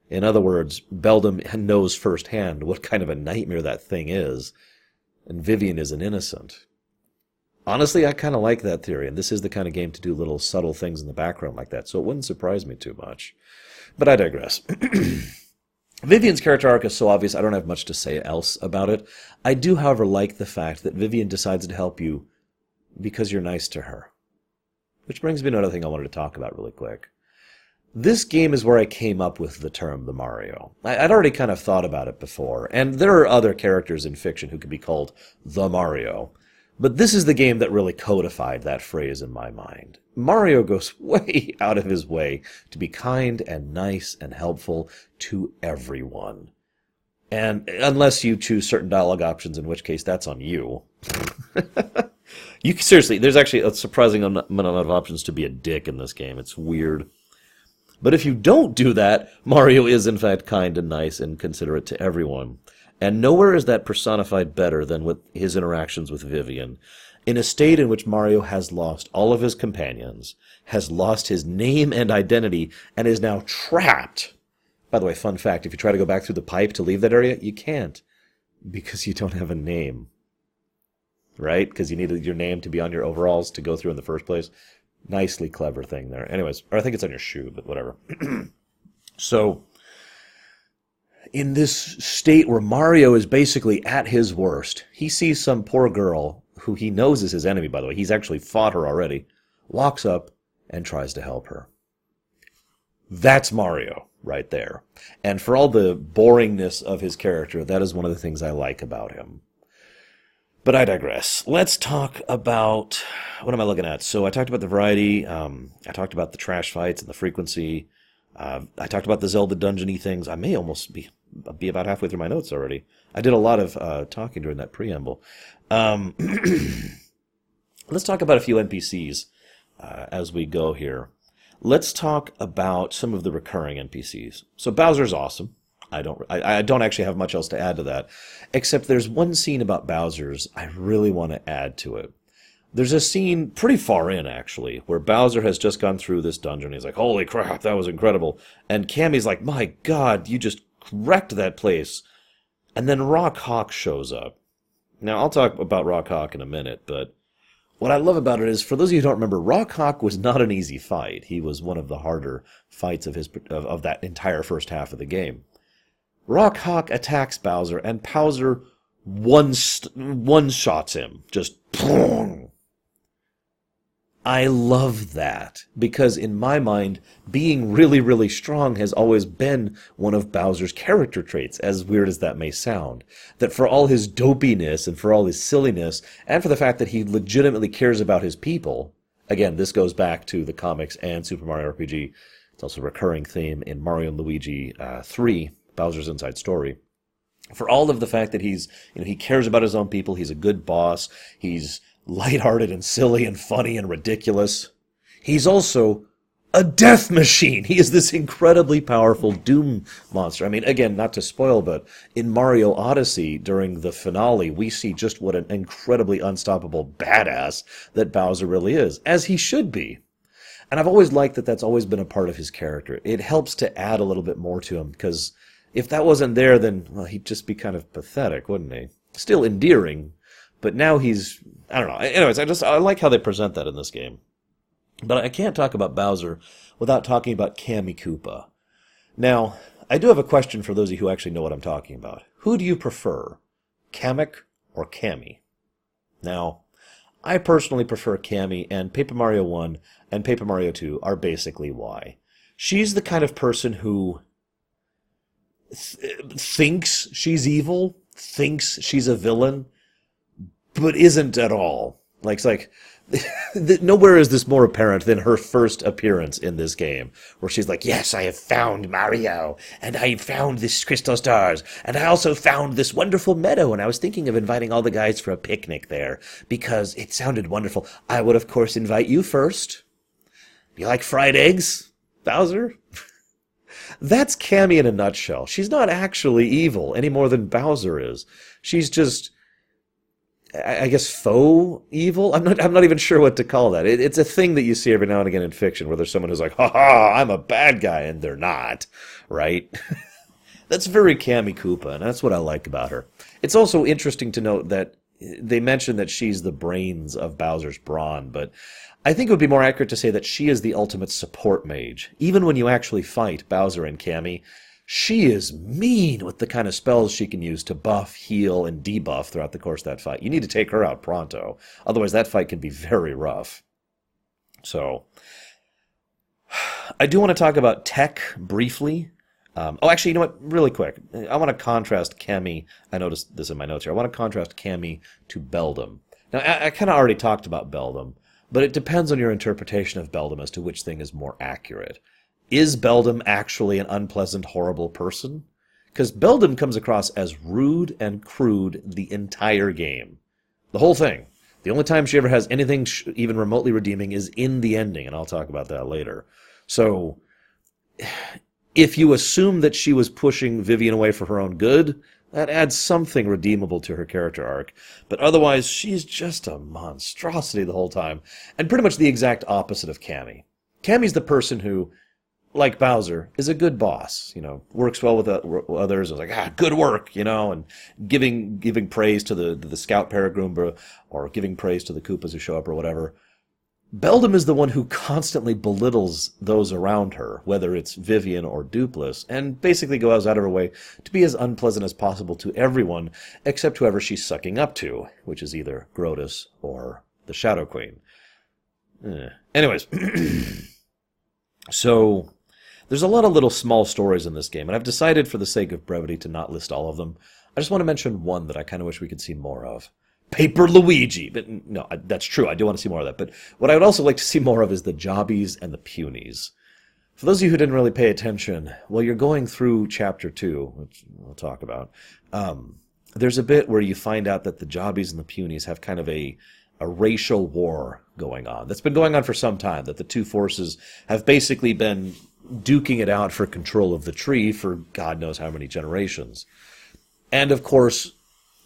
In other words, Beldam knows firsthand what kind of a nightmare that thing is, and Vivian is an innocent. Honestly, I kind of like that theory, and this is the kind of game to do little subtle things in the background like that, so it wouldn't surprise me too much. But I digress. Vivian's character arc is so obvious I don't have much to say else about it. I do, however, like the fact that Vivian decides to help you because you're nice to her. Which brings me to another thing I wanted to talk about really quick. This game is where I came up with the term the Mario. I'd already kind of thought about it before, and there are other characters in fiction who could be called the Mario. But this is the game that really codified that phrase in my mind. Mario goes way out of his way to be kind and nice and helpful to everyone. And unless you choose certain dialogue options, in which case that's on you. You seriously, there's actually a surprising amount of options to be a dick in this game. It's weird. But if you don't do that, Mario is in fact kind and nice and considerate to everyone. And nowhere is that personified better than with his interactions with Vivian. In a state in which Mario has lost all of his companions, has lost his name and identity, and is now trapped. By the way, fun fact, if you try to go back through the pipe to leave that area, you can't, because you don't have a name. Right? Because you needed your name to be on your overalls to go through in the first place. Nicely clever thing there. Anyways, or I think it's on your shoe, but whatever. So, in this state where Mario is basically at his worst, he sees some poor girl, who he knows is his enemy, by the way. He's actually fought her already, walks up and tries to help her. That's Mario right there. And for all the boringness of his character, that is one of the things I like about him. But I digress. Let's talk about... What am I looking at? So I talked about the variety. I talked about the trash fights and the frequency. I talked about the Zelda dungeon-y things. I may almost be about halfway through my notes already. I did a lot of talking during that preamble. Let's talk about a few NPCs as we go here. Let's talk about some of the recurring NPCs. So Bowser's awesome. I don't actually have much else to add to that, except there's one scene about Bowser's I really want to add to it. There's a scene pretty far in, actually, where Bowser has just gone through this dungeon. He's like, holy crap, that was incredible. And Cammy's like, my God, you just wrecked that place. And then Rock Hawk shows up. Now, I'll talk about Rock Hawk in a minute, but what I love about it is, for those of you who don't remember, Rock Hawk was not an easy fight. He was one of the harder fights of that entire first half of the game. Rock Hawk attacks Bowser, and Bowser one-shots him. Just boom. I love that, because in my mind, being really, really strong has always been one of Bowser's character traits, as weird as that may sound. That for all his dopiness and for all his silliness, and for the fact that he legitimately cares about his people, again, this goes back to the comics and Super Mario RPG. It's also a recurring theme in Mario and Luigi 3. Bowser's Inside Story. For all of the fact that he's, he cares about his own people, he's a good boss, he's lighthearted and silly and funny and ridiculous, he's also a death machine. He is this incredibly powerful doom monster. I mean, again, not to spoil, but in Mario Odyssey, during the finale, we see just what an incredibly unstoppable badass that Bowser really is, as he should be. And I've always liked that that's always been a part of his character. It helps to add a little bit more to him, because if that wasn't there, then, well, he'd just be kind of pathetic, wouldn't he? Still endearing, but now he's... I don't know. Anyways, I like how they present that in this game. But I can't talk about Bowser without talking about Kammy Koopa. Now, I do have a question for those of you who actually know what I'm talking about. Who do you prefer, Kamek or Kammy? Now, I personally prefer Kammy, and Paper Mario 1 and Paper Mario 2 are basically why. She's the kind of person who... thinks she's evil, thinks she's a villain, but isn't at all. Like nowhere is this more apparent than her first appearance in this game, where she's like, yes, I have found Mario, and I found this crystal stars, and I also found this wonderful meadow, and I was thinking of inviting all the guys for a picnic there, because it sounded wonderful. I would, of course, invite you first. You like fried eggs, Bowser? That's Kammy in a nutshell. She's not actually evil any more than Bowser is. She's just, I guess, faux evil? I'm not even sure what to call that. It's a thing that you see every now and again in fiction, where there's someone who's like, ha-ha, I'm a bad guy, and they're not, right? That's very Kammy Koopa, and that's what I like about her. It's also interesting to note that they mentioned that she's the brains of Bowser's brawn, but I think it would be more accurate to say that she is the ultimate support mage. Even when you actually fight Bowser and Kammy, she is mean with the kind of spells she can use to buff, heal, and debuff throughout the course of that fight. You need to take her out pronto. Otherwise, that fight can be very rough. So, I do want to talk about tech briefly. Actually, you know what? Really quick. I want to contrast Kammy. I noticed this in my notes here. I want to contrast Kammy to Beldum. Now, I kind of already talked about Beldum. But it depends on your interpretation of Beldum as to which thing is more accurate. Is Beldum actually an unpleasant, horrible person? Because Beldum comes across as rude and crude the entire game. The whole thing. The only time she ever has anything even remotely redeeming is in the ending, and I'll talk about that later. So, if you assume that she was pushing Vivian away for her own good, that adds something redeemable to her character arc. But otherwise, she's just a monstrosity the whole time, and pretty much the exact opposite of Cammy. Cammy's the person who, like Bowser, is a good boss, you know, works well with others, is like, good work, you know, and giving praise to the Scout Paragoomba, or giving praise to the Koopas who show up, or whatever. Beldum is the one who constantly belittles those around her, whether it's Vivian or Dupless, and basically goes out of her way to be as unpleasant as possible to everyone, except whoever she's sucking up to, which is either Grotus or the Shadow Queen. Anyways, so... there's a lot of little small stories in this game, and I've decided for the sake of brevity to not list all of them. I just want to mention one that I kind of wish we could see more of. Paper Luigi! But no, that's true, I do want to see more of that. But what I would also like to see more of is the Jobbies and the Punies. For those of you who didn't really pay attention, while you're going through Chapter 2, which we'll talk about, there's a bit where you find out that the Jobbies and the Punies have kind of a racial war going on. That's been going on for some time, that the two forces have basically been duking it out for control of the tree for God knows how many generations. And, of course,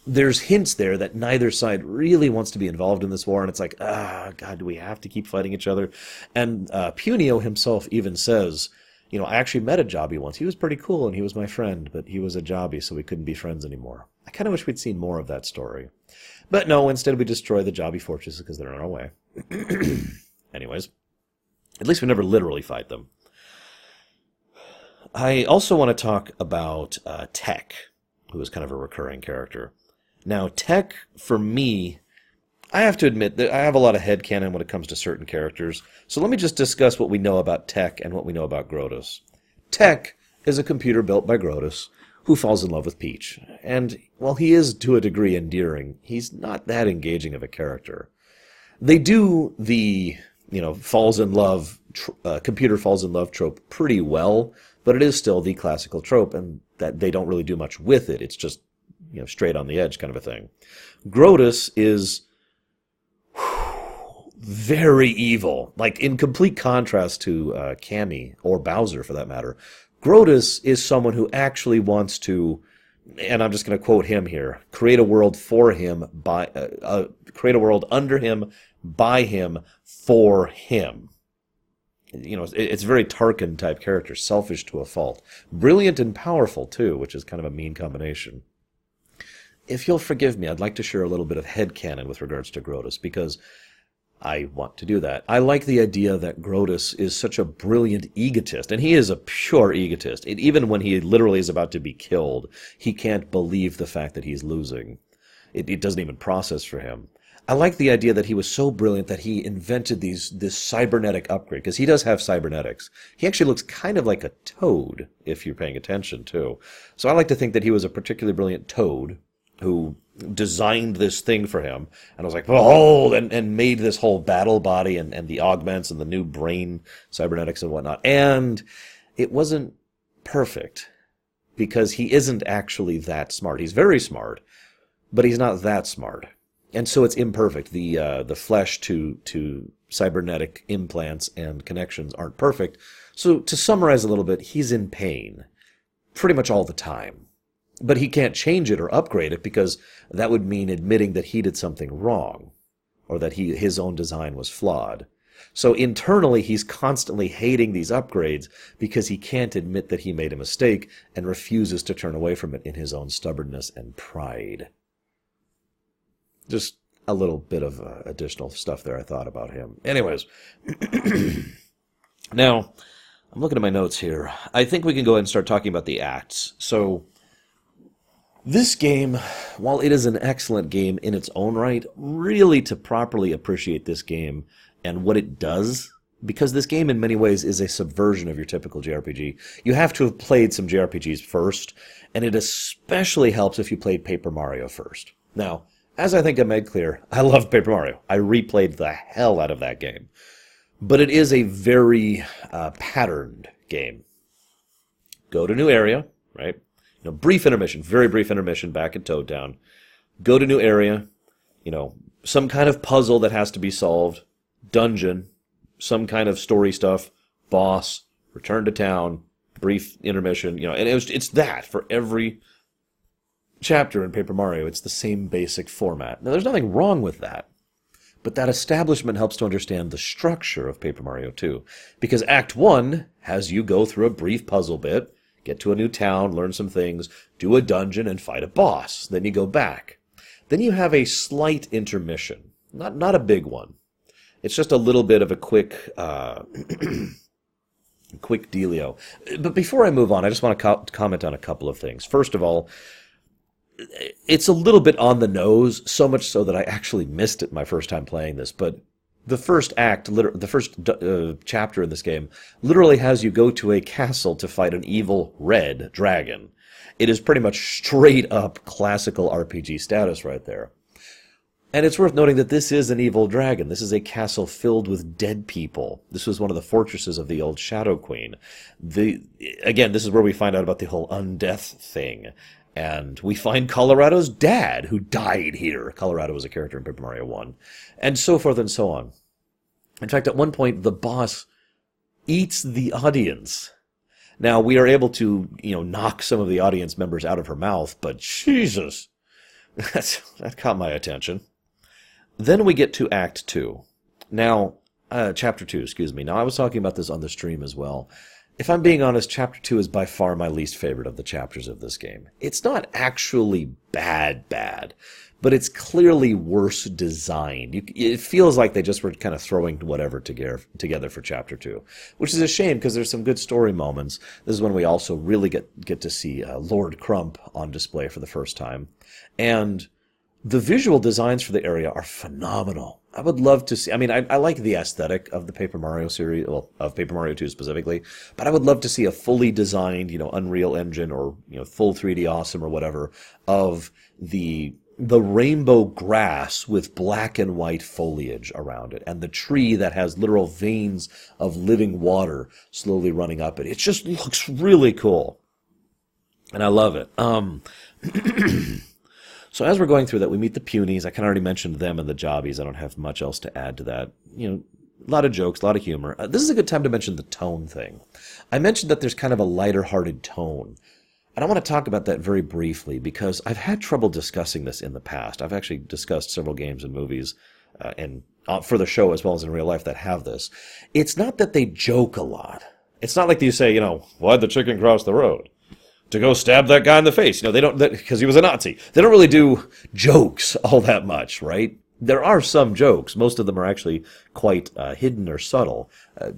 there's hints there that neither side really wants to be involved in this war, and it's like, God, do we have to keep fighting each other? And Punio himself even says, you know, I actually met a Jobby once. He was pretty cool, and he was my friend, but he was a Jobby, so we couldn't be friends anymore. I kind of wish we'd seen more of that story. But no, instead we destroy the Jobby fortresses because they're on our way. Anyways, at least we never literally fight them. I also want to talk about Tech, who is kind of a recurring character. Now, Tech, for me, I have to admit that I have a lot of headcanon when it comes to certain characters, so let me just discuss what we know about Tech and what we know about Grotus. Tech is a computer built by Grotus who falls in love with Peach, and while he is to a degree endearing, he's not that engaging of a character. They do the, you know, computer falls in love trope pretty well, but it is still the classical trope, and that they don't really do much with it. It's just, you know, straight on the edge kind of a thing. Grotus is very evil, like in complete contrast to Cammy, or Bowser for that matter. Grotus is someone who actually wants to, and I'm just going to quote him here, create a world for him, create a world under him, by him, for him. You know, it's very Tarkin-type character, selfish to a fault. Brilliant and powerful, too, which is kind of a mean combination. If you'll forgive me, I'd like to share a little bit of headcanon with regards to Grotus, because I want to do that. I like the idea that Grotus is such a brilliant egotist, and he is a pure egotist. And even when he literally is about to be killed, he can't believe the fact that he's losing. It doesn't even process for him. I like the idea that he was so brilliant that he invented this cybernetic upgrade, because he does have cybernetics. He actually looks kind of like a toad, if you're paying attention, too. So I like to think that he was a particularly brilliant toad who designed this thing for him, and was like, behold, and made this whole battle body and the augments and the new brain cybernetics and whatnot. And it wasn't perfect, because he isn't actually that smart. He's very smart, but he's not that smart. And so it's imperfect. The flesh to cybernetic implants and connections aren't perfect. So to summarize a little bit, he's in pain pretty much all the time. But he can't change it or upgrade it, because that would mean admitting that he did something wrong, or that his own design was flawed. So internally, he's constantly hating these upgrades because he can't admit that he made a mistake and refuses to turn away from it in his own stubbornness and pride. Just a little bit of additional stuff there I thought about him. Anyways, now, I'm looking at my notes here. I think we can go ahead and start talking about the acts. So, this game, while it is an excellent game in its own right, really to properly appreciate this game and what it does, because this game in many ways is a subversion of your typical JRPG, you have to have played some JRPGs first, and it especially helps if you played Paper Mario first. Now, as I think I made clear, I love Paper Mario. I replayed the hell out of that game. But it is a very patterned game. Go to new area, right? You know, brief intermission, very brief intermission back at Toad Town. Go to new area, you know, some kind of puzzle that has to be solved, dungeon, some kind of story stuff, boss, return to town, brief intermission, you know, and it's that for every chapter in Paper Mario. It's the same basic format. Now, there's nothing wrong with that, but that establishment helps to understand the structure of Paper Mario 2, because Act 1 has you go through a brief puzzle bit, get to a new town, learn some things, do a dungeon, and fight a boss. Then you go back. Then you have a slight intermission, not a big one. It's just a little bit of a quick quick dealio. But before I move on, I just want to comment on a couple of things. First of all, it's a little bit on the nose, so much so that I actually missed it my first time playing this, but the first act, the first chapter in this game, literally has you go to a castle to fight an evil red dragon. It is pretty much straight up classical RPG status right there. And it's worth noting that this is an evil dragon. This is a castle filled with dead people. This was one of the fortresses of the old Shadow Queen. Again, this is where we find out about the whole undeath thing. And we find Colorado's dad, who died here. Colorado was a character in Paper Mario 1. And so forth and so on. In fact, at one point, the boss eats the audience. Now, we are able to, you know, knock some of the audience members out of her mouth, but Jesus, that caught my attention. Then we get to Act 2. Now, Chapter 2, excuse me. Now, I was talking about this on the stream as well. If I'm being honest, Chapter 2 is by far my least favorite of the chapters of this game. It's not actually bad, but it's clearly worse designed. It feels like they just were kind of throwing whatever together for Chapter 2, which is a shame because there's some good story moments. This is when we also really get to see Lord Crump on display for the first time. And the visual designs for the area are phenomenal. I would love to see... I mean, I like the aesthetic of the Paper Mario series, well, of Paper Mario 2 specifically, but I would love to see a fully designed, you know, Unreal Engine or, you know, full 3D awesome or whatever of the rainbow grass with black and white foliage around it and the tree that has literal veins of living water slowly running up it. It just looks really cool. And I love it. So as we're going through that, we meet the Punies. I kind of already mentioned them and the Jobbies. I don't have much else to add to that. You know, a lot of jokes, a lot of humor. This is a good time to mention the tone thing. I mentioned that there's kind of a lighter-hearted tone. And I want to talk about that very briefly because I've had trouble discussing this in the past. I've actually discussed several games and movies and for the show as well as in real life that have this. It's not that they joke a lot. It's not like you say, you know, why'd the chicken cross the road? To go stab that guy in the face. You know, they don't, because he was a Nazi. They don't really do jokes all that much, right? There are some jokes. Most of them are actually quite hidden or subtle.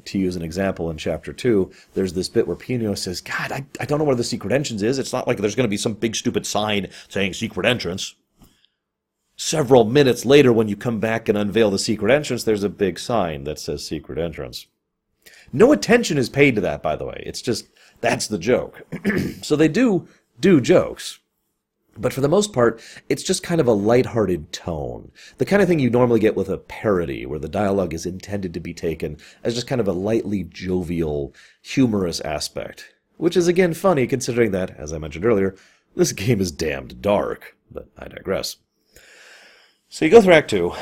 To use an example, in Chapter 2, there's this bit where Pino says, God, I don't know where the secret entrance is. It's not like there's going to be some big stupid sign saying secret entrance. Several minutes later, when you come back and unveil the secret entrance, there's a big sign that says secret entrance. No attention is paid to that, by the way. It's just... that's the joke. So they do jokes. But for the most part, it's just kind of a lighthearted tone. The kind of thing you normally get with a parody, where the dialogue is intended to be taken as just kind of a lightly jovial, humorous aspect. Which is, again, funny, considering that, as I mentioned earlier, this game is damned dark. But I digress. So you go through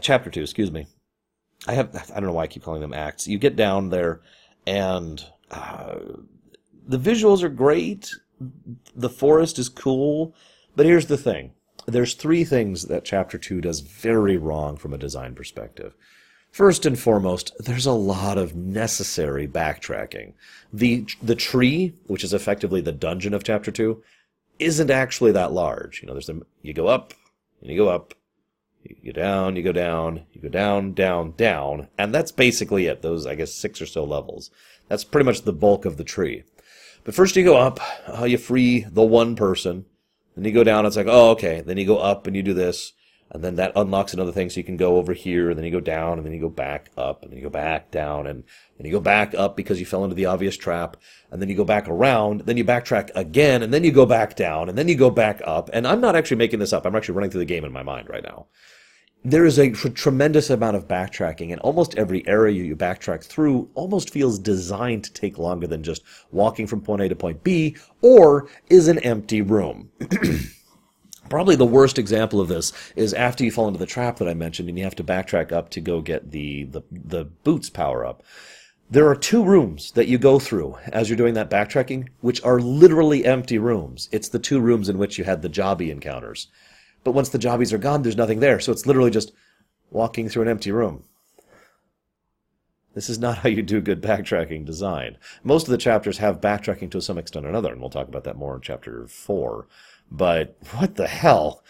Chapter 2, excuse me. I don't know why I keep calling them acts. You get down there, and... the visuals are great, the forest is cool, but here's the thing. There's three things that Chapter 2 does very wrong from a design perspective. First and foremost, there's a lot of necessary backtracking. The tree, which is effectively the dungeon of Chapter 2, isn't actually that large. You know, you go up, and you go up, you go down, you go down, you go down, down, down, and that's basically it, those, I guess, 6 or so levels. That's pretty much the bulk of the tree. But first you go up, you free the one person, then you go down, it's like, oh, okay, then you go up and you do this, and then that unlocks another thing, so you can go over here, and then you go down, and then you go back up, and then you go back down, and then you go back up because you fell into the obvious trap, and then you go back around, then you backtrack again, and then you go back down, and then you go back up, and I'm not actually making this up, I'm actually running through the game in my mind right now. there is a tremendous amount of backtracking, and almost every area you backtrack through almost feels designed to take longer than just walking from point A to point B, or is an empty room. Probably the worst example of this is after you fall into the trap that I mentioned and you have to backtrack up to go get the boots power-up. There are two rooms that you go through as you're doing that backtracking, which are literally empty rooms. It's the two rooms in which you had the jobby encounters. But once the jobbies are gone, there's nothing there. So it's literally just walking through an empty room. This is not how you do good backtracking design. Most of the chapters have backtracking to some extent or another, and we'll talk about that more in Chapter 4. But what the hell?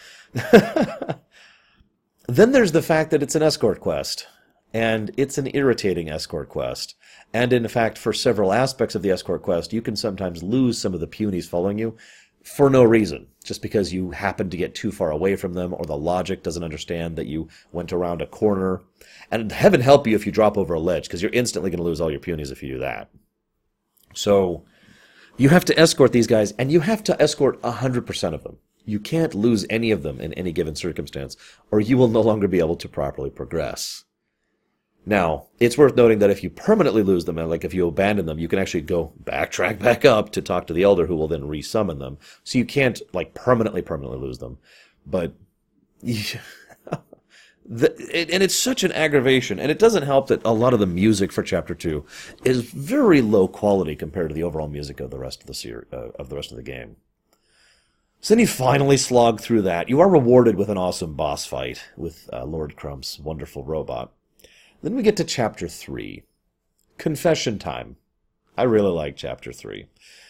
Then there's the fact that it's an escort quest. And it's an irritating escort quest. And in fact, for several aspects of the escort quest, you can sometimes lose some of the punies following you for no reason, just because you happen to get too far away from them, or the logic doesn't understand that you went around a corner. And heaven help you if you drop over a ledge, because you're instantly going to lose all your punies if you do that. So you have to escort these guys, and you have to escort 100% of them. You can't lose any of them in any given circumstance, or you will no longer be able to properly progress. Now, it's worth noting that if you permanently lose them, and like if you abandon them, you can actually go backtrack back up to talk to the Elder, who will then re-summon them. So you can't, like, permanently lose them. But, and it's such an aggravation, and it doesn't help that a lot of the music for Chapter 2 is very low quality compared to the overall music of the rest of the game. So then you finally slog through that. You are rewarded with an awesome boss fight with Lord Crump's wonderful robot. Then we get to Chapter 3. Confession time. I really like Chapter 3.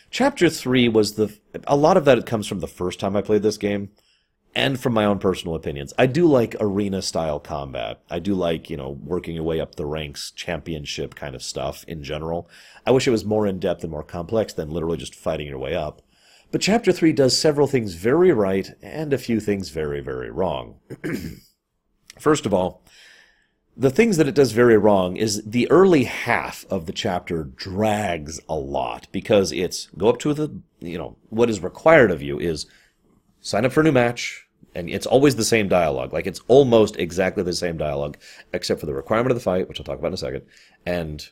Chapter 3 was a lot of that comes from the first time I played this game, and from my own personal opinions. I do like arena-style combat. I do like, working your way up the ranks, championship kind of stuff in general. I wish it was more in-depth and more complex than literally just fighting your way up. But Chapter 3 does several things very right, and a few things very, very wrong. First of all, the things that it does very wrong is the early half of the chapter drags a lot, because it's go up to what is required of you is sign up for a new match, and it's always the same dialogue. Like, it's almost exactly the same dialogue, except for the requirement of the fight, which I'll talk about in a second, and,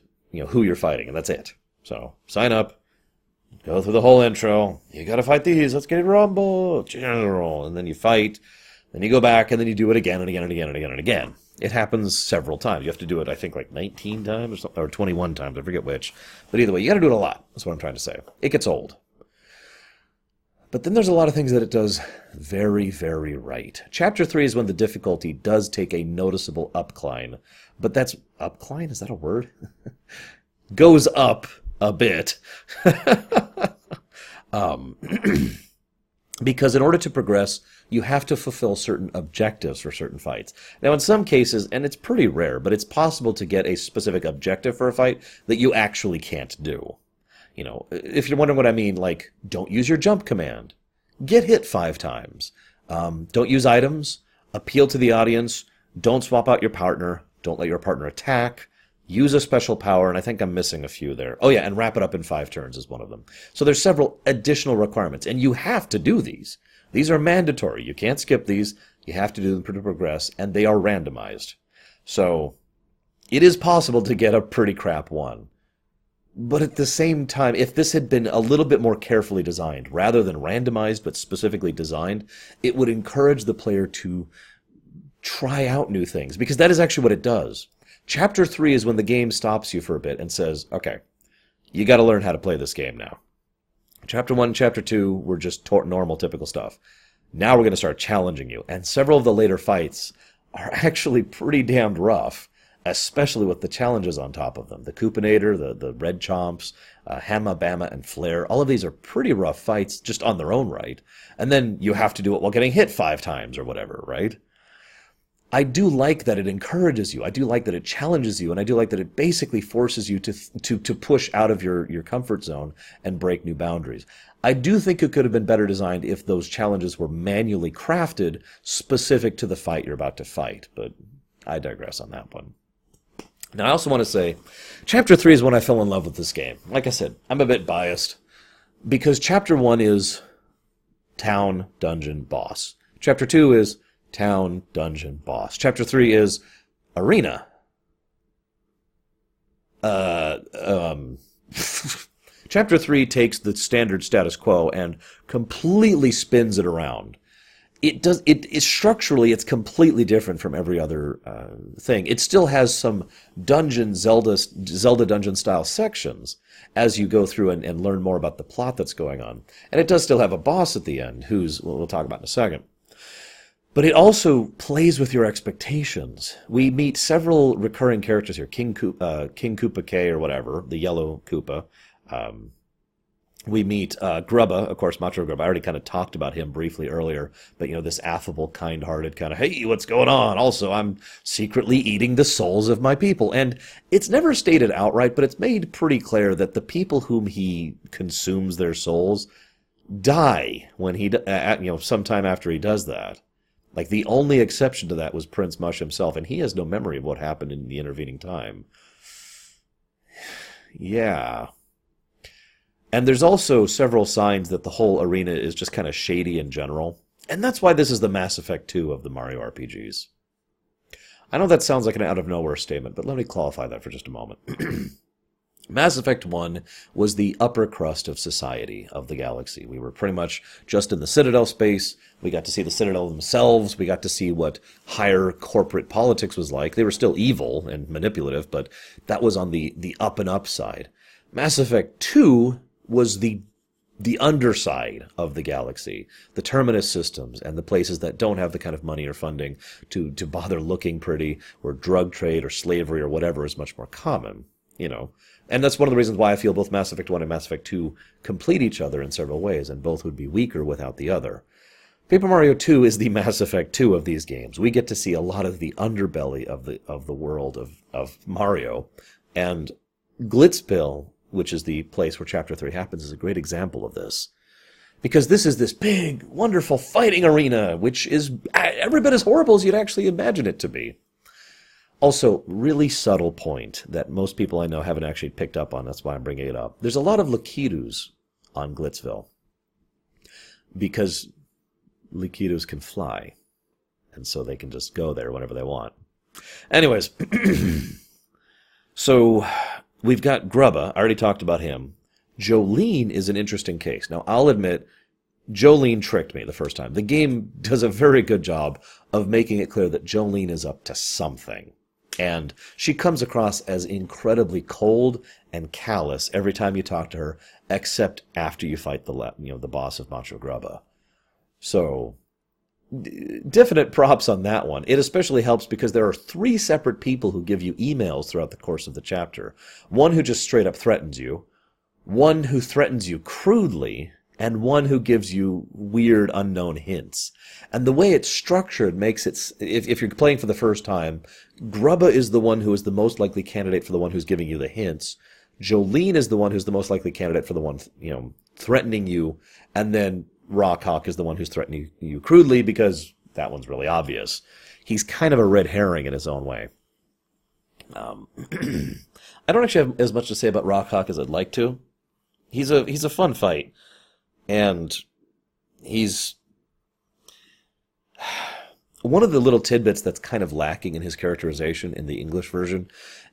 who you're fighting, and that's it. So, sign up, go through the whole intro, you gotta fight these, let's get rumble, general, and then you fight, then you go back, and then you do it again and again and again and again and again. It happens several times. You have to do it, I think, like 19 times or something, or 21 times. I forget which. But either way, you got to do it a lot. That's what I'm trying to say. It gets old. But then there's a lot of things that it does very, very right. Chapter 3 is when the difficulty does take a noticeable upcline. But that's... Upcline? Is that a word? Goes up a bit. Because in order to progress, you have to fulfill certain objectives for certain fights. Now, in some cases, and it's pretty rare, but it's possible to get a specific objective for a fight that you actually can't do. If you're wondering what I mean, like, don't use your jump command. Get hit 5 times. Don't use items. Appeal to the audience. Don't swap out your partner. Don't let your partner attack. Use a special power, and I think I'm missing a few there. Oh, yeah, and wrap it up in 5 turns is one of them. So there's several additional requirements, and you have to do these. These are mandatory. You can't skip these. You have to do them to progress, and they are randomized. So it is possible to get a pretty crap one. But at the same time, if this had been a little bit more carefully designed, rather than randomized but specifically designed, it would encourage the player to try out new things, because that is actually what it does. Chapter 3 is when the game stops you for a bit and says, okay, you got to learn how to play this game now. Chapter 1 and Chapter 2 were just normal, typical stuff. Now we're going to start challenging you. And several of the later fights are actually pretty damned rough, especially with the challenges on top of them. The Coupinator, the Red Chomps, Hamma, Bama, and Flare. All of these are pretty rough fights just on their own right. And then you have to do it while getting hit 5 times or whatever, right? I do like that it encourages you. I do like that it challenges you, and I do like that it basically forces you to push out of your comfort zone and break new boundaries. I do think it could have been better designed if those challenges were manually crafted specific to the fight you're about to fight, but I digress on that one. Now, I also want to say, Chapter 3 is when I fell in love with this game. Like I said, I'm a bit biased, because Chapter 1 is town, dungeon, boss. Chapter 2 is Town Dungeon Boss. Chapter 3 is Arena. Chapter 3 takes the standard status quo and completely spins it around. It does. It is structurally, it's completely different from every other thing. It still has some dungeon Zelda dungeon style sections as you go through and learn more about the plot that's going on. And it does still have a boss at the end, who's we'll talk about in a second. But it also plays with your expectations. We meet several recurring characters here. King Koopa K or whatever, the yellow Koopa. We meet Grubba, of course, Macho Grubba. I already kind of talked about him briefly earlier. But, you know, this affable, kind-hearted kind of, hey, what's going on? Also, I'm secretly eating the souls of my people. And it's never stated outright, but it's made pretty clear that the people whom he consumes their souls die when he, sometime after he does that. Like, the only exception to that was Prince Mush himself, and he has no memory of what happened in the intervening time. Yeah. And there's also several signs that the whole arena is just kind of shady in general. And that's why this is the Mass Effect 2 of the Mario RPGs. I know that sounds like an out-of-nowhere statement, but let me qualify that for just a moment. Mass Effect 1 was the upper crust of society, of the galaxy. We were pretty much just in the Citadel space. We got to see the Citadel themselves. We got to see what higher corporate politics was like. They were still evil and manipulative, but that was on the up-and-up side. Mass Effect 2 was the underside of the galaxy, the terminus systems, and the places that don't have the kind of money or funding to bother looking pretty, where drug trade or slavery or whatever is much more common, you know. And that's one of the reasons why I feel both Mass Effect 1 and Mass Effect 2 complete each other in several ways, and both would be weaker without the other. Paper Mario 2 is the Mass Effect 2 of these games. We get to see a lot of the underbelly of the world of Mario. And Glitzville, which is the place where Chapter 3 happens, is a great example of this. Because this is this big, wonderful fighting arena, which is every bit as horrible as you'd actually imagine it to be. Also, really subtle point that most people I know haven't actually picked up on. That's why I'm bringing it up. There's a lot of Likidus on Glitzville. Because Likidus can fly. And so they can just go there whenever they want. Anyways. So, we've got Grubba. I already talked about him. Jolene is an interesting case. Now, I'll admit, Jolene tricked me the first time. The game does a very good job of making it clear that Jolene is up to something. And she comes across as incredibly cold and callous every time you talk to her, except after you fight the boss of Macho Grubba. So, definite props on that one. It especially helps because there are three separate people who give you emails throughout the course of the chapter. One who just straight up threatens you, one who threatens you crudely, and one who gives you weird, unknown hints. And the way it's structured makes it... If you're playing for the first time, Grubba is the one who is the most likely candidate for the one who's giving you the hints. Jolene is the one who's the most likely candidate for the one, threatening you. And then Rockhock is the one who's threatening you crudely, because that one's really obvious. He's kind of a red herring in his own way. I don't actually have as much to say about Rockhock as I'd like to. He's a fun fight. And he's... One of the little tidbits that's kind of lacking in his characterization in the English version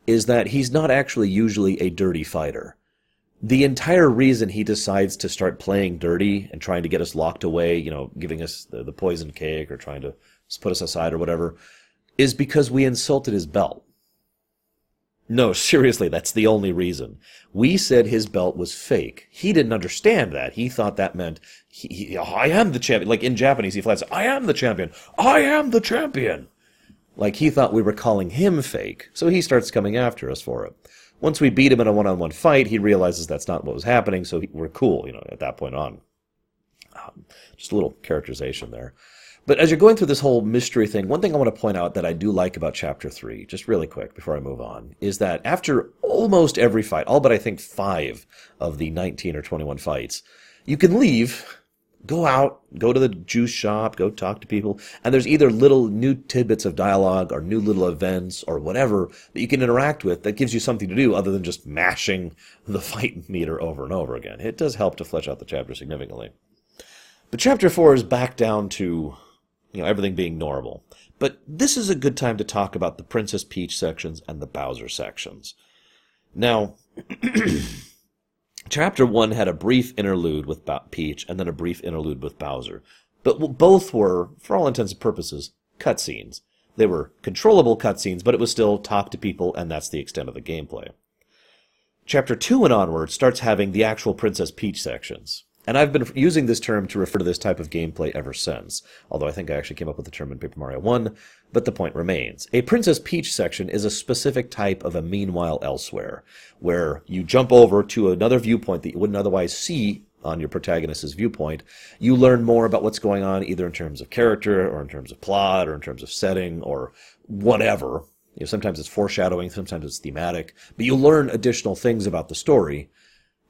is that he's not actually usually a dirty fighter. The entire reason he decides to start playing dirty and trying to get us locked away, giving us the poison cake or trying to put us aside or whatever, is because we insulted his belt. No, seriously, that's the only reason. We said his belt was fake. He didn't understand that. He thought that meant, I am the champion. Like, in Japanese, he flat said, I am the champion. I am the champion. Like, he thought we were calling him fake, so he starts coming after us for it. Once we beat him in a one-on-one fight, he realizes that's not what was happening, so we're cool, at that point on. Just a little characterization there. But as you're going through this whole mystery thing, one thing I want to point out that I do like about Chapter 3, just really quick before I move on, is that after almost every fight, all but I think 5 of the 19 or 21 fights, you can leave, go out, go to the juice shop, go talk to people, and there's either little new tidbits of dialogue or new little events or whatever that you can interact with that gives you something to do other than just mashing the fight meter over and over again. It does help to flesh out the chapter significantly. But Chapter 4 is back down to... you know, everything being normal. But this is a good time to talk about the Princess Peach sections and the Bowser sections. Now, Chapter 1 had a brief interlude with Peach and then a brief interlude with Bowser. But both were, for all intents and purposes, cutscenes. They were controllable cutscenes, but it was still talk to people, and that's the extent of the gameplay. Chapter 2 and onward starts having the actual Princess Peach sections. And I've been using this term to refer to this type of gameplay ever since, although I think I actually came up with the term in Paper Mario 1, but the point remains. A Princess Peach section is a specific type of a meanwhile elsewhere, where you jump over to another viewpoint that you wouldn't otherwise see on your protagonist's viewpoint. You learn more about what's going on, either in terms of character, or in terms of plot, or in terms of setting, or whatever. You know, sometimes it's foreshadowing, sometimes it's thematic, but you learn additional things about the story,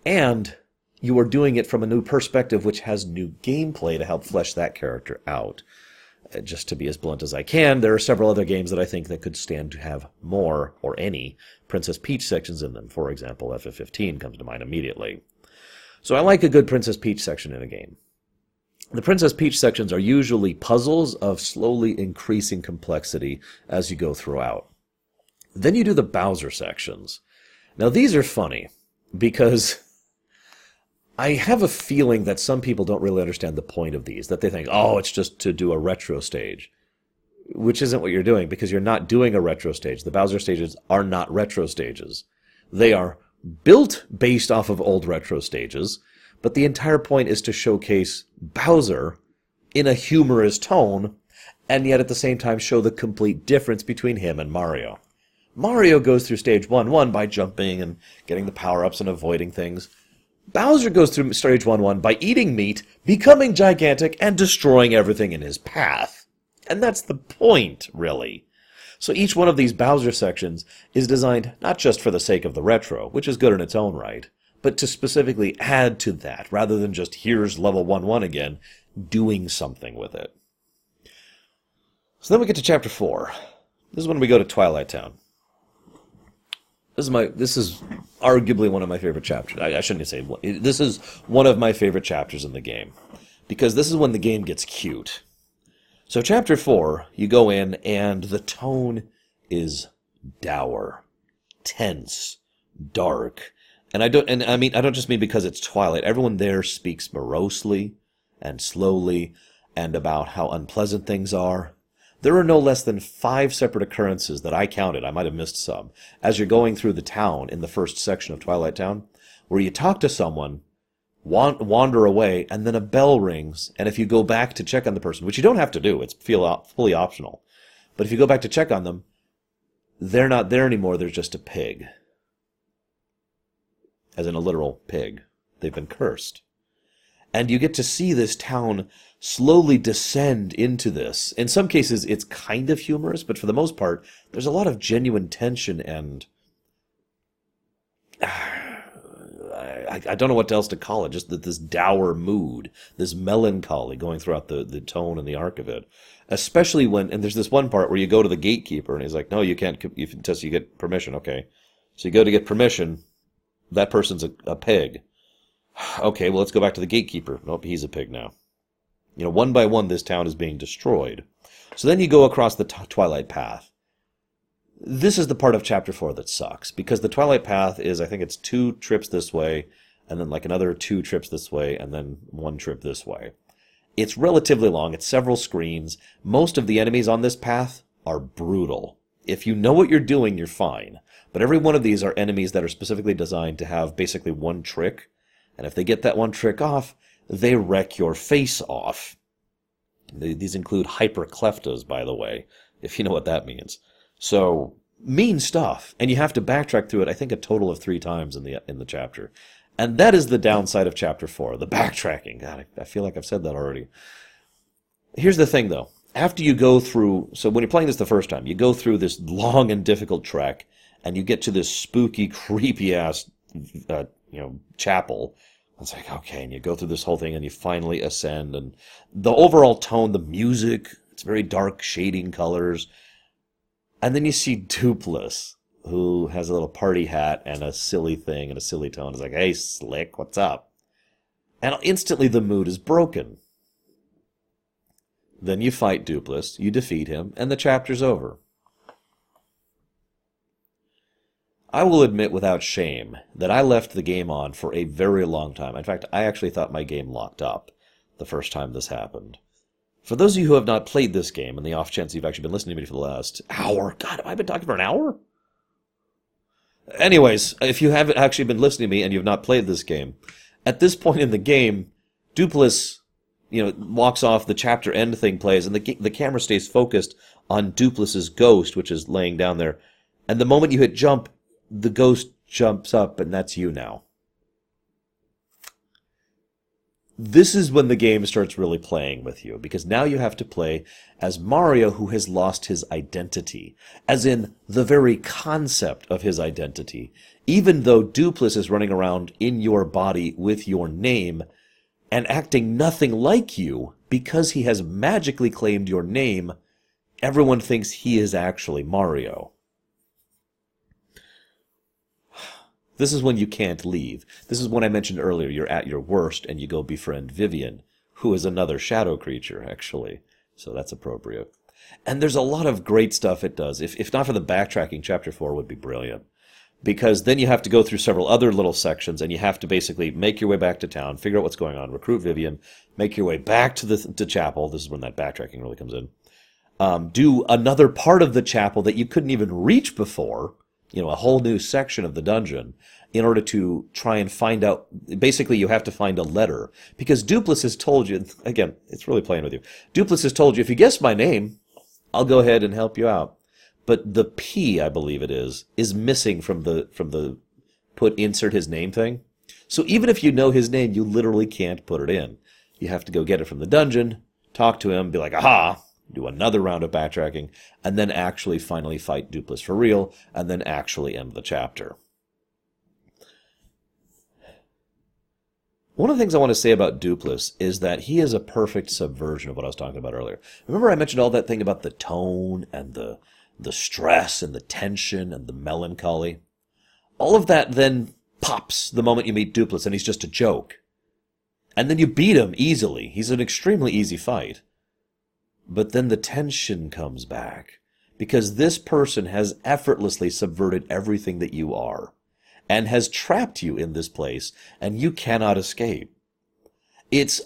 and you are doing it from a new perspective, which has new gameplay to help flesh that character out. Just to be as blunt as I can, there are several other games that I think that could stand to have more, or any, Princess Peach sections in them. For example, FF15 comes to mind immediately. So I like a good Princess Peach section in a game. The Princess Peach sections are usually puzzles of slowly increasing complexity as you go throughout. Then you do the Bowser sections. Now these are funny, because I have a feeling that some people don't really understand the point of these, that they think, oh, it's just to do a retro stage, which isn't what you're doing, because you're not doing a retro stage. The Bowser stages are not retro stages. They are built based off of old retro stages, but the entire point is to showcase Bowser in a humorous tone, and yet at the same time show the complete difference between him and Mario. Mario goes through stage 1-1 by jumping and getting the power-ups and avoiding things. Bowser goes through stage 1-1 by eating meat, becoming gigantic, and destroying everything in his path. And that's the point, really. So each one of these Bowser sections is designed not just for the sake of the retro, which is good in its own right, but to specifically add to that, rather than just, here's level 1-1 again, doing something with it. So then we get to Chapter 4. This is when we go to Twilight Town. This is arguably one of my favorite chapters. I shouldn't say one. This is one of my favorite chapters in the game, because this is when the game gets cute. So Chapter 4, you go in, and the tone is dour, tense, dark. And I don't just mean because it's Twilight. Everyone there speaks morosely and slowly and about how unpleasant things are. There are no less than 5 separate occurrences that I counted, I might have missed some, as you're going through the town in the first section of Twilight Town, where you talk to someone, wander away, and then a bell rings, and if you go back to check on the person, which you don't have to do, it's fully optional, but if you go back to check on them, they're not there anymore, they're just a pig. As in a literal pig. They've been cursed. And you get to see this town slowly descend into this. In some cases, it's kind of humorous, but for the most part, there's a lot of genuine tension and I don't know what else to call it, just this dour mood, this melancholy going throughout the tone and the arc of it. Especially when, and there's this one part where you go to the gatekeeper, and he's like, no, you can't, until you get permission, okay. So you go to get permission, that person's a pig. Okay, well, let's go back to the gatekeeper. Nope, he's a pig now. You know, one by one, this town is being destroyed. So then you go across the Twilight Path. This is the part of Chapter 4 that sucks, because the Twilight Path is, I think it's 2 trips this way, and then like another 2 trips this way, and then 1 trip this way. It's relatively long. It's several screens. Most of the enemies on this path are brutal. If you know what you're doing, you're fine. But every one of these are enemies that are specifically designed to have basically one trick. And if they get that one trick off, they wreck your face off. These include hypercleftas, by the way, if you know what that means. So, mean stuff. And you have to backtrack through it, I think, a total of 3 times in the chapter. And that is the downside of Chapter 4, the backtracking. God, I feel like I've said that already. Here's the thing, though. After you go through, so when you're playing this the first time, you go through this long and difficult track, and you get to this spooky, creepy-ass chapel. It's like, okay, and you go through this whole thing and you finally ascend, and the overall tone, the music, it's very dark shading colors. And then you see Dupless, who has a little party hat and a silly thing and a silly tone. It's like, hey, Slick, what's up? And instantly the mood is broken. Then you fight Duplist, you defeat him, and the chapter's over. I will admit without shame that I left the game on for a very long time. In fact, I actually thought my game locked up the first time this happened. For those of you who have not played this game, and the off chance you've actually been listening to me for the last hour... God, have I been talking for an hour? Anyways, if you haven't actually been listening to me and you've not played this game, at this point in the game, Dupless, walks off, the chapter end thing plays, and the camera stays focused on Dupless's ghost, which is laying down there. And the moment you hit jump, the ghost jumps up, and that's you now. This is when the game starts really playing with you, because now you have to play as Mario who has lost his identity, as in the very concept of his identity. Even though Dupless is running around in your body with your name and acting nothing like you, because he has magically claimed your name, everyone thinks he is actually Mario. This is when you can't leave. This is when I mentioned earlier, you're at your worst and you go befriend Vivian, who is another shadow creature, actually. So that's appropriate. And there's a lot of great stuff it does. If not for the backtracking, Chapter 4 would be brilliant. Because then you have to go through several other little sections and you have to basically make your way back to town, figure out what's going on, recruit Vivian, make your way back to Chapel. This is when that backtracking really comes in. Do another part of the Chapel that you couldn't even reach before. A whole new section of the dungeon in order to try and find out. Basically, you have to find a letter. Because Dupless has told you, again, it's really playing with you. Dupless has told you, if you guess my name, I'll go ahead and help you out. But the P, I believe it is missing from the put insert his name thing. So even if you know his name, you literally can't put it in. You have to go get it from the dungeon, talk to him, be like, aha! Do another round of backtracking, and then actually finally fight Dupless for real, and then actually end the chapter. One of the things I want to say about Dupless is that he is a perfect subversion of what I was talking about earlier. Remember I mentioned all that thing about the tone, and the stress, and the tension, and the melancholy? All of that then pops the moment you meet Dupless, and he's just a joke. And then you beat him easily. He's an extremely easy fight. But then the tension comes back, because this person has effortlessly subverted everything that you are, and has trapped you in this place, and you cannot escape.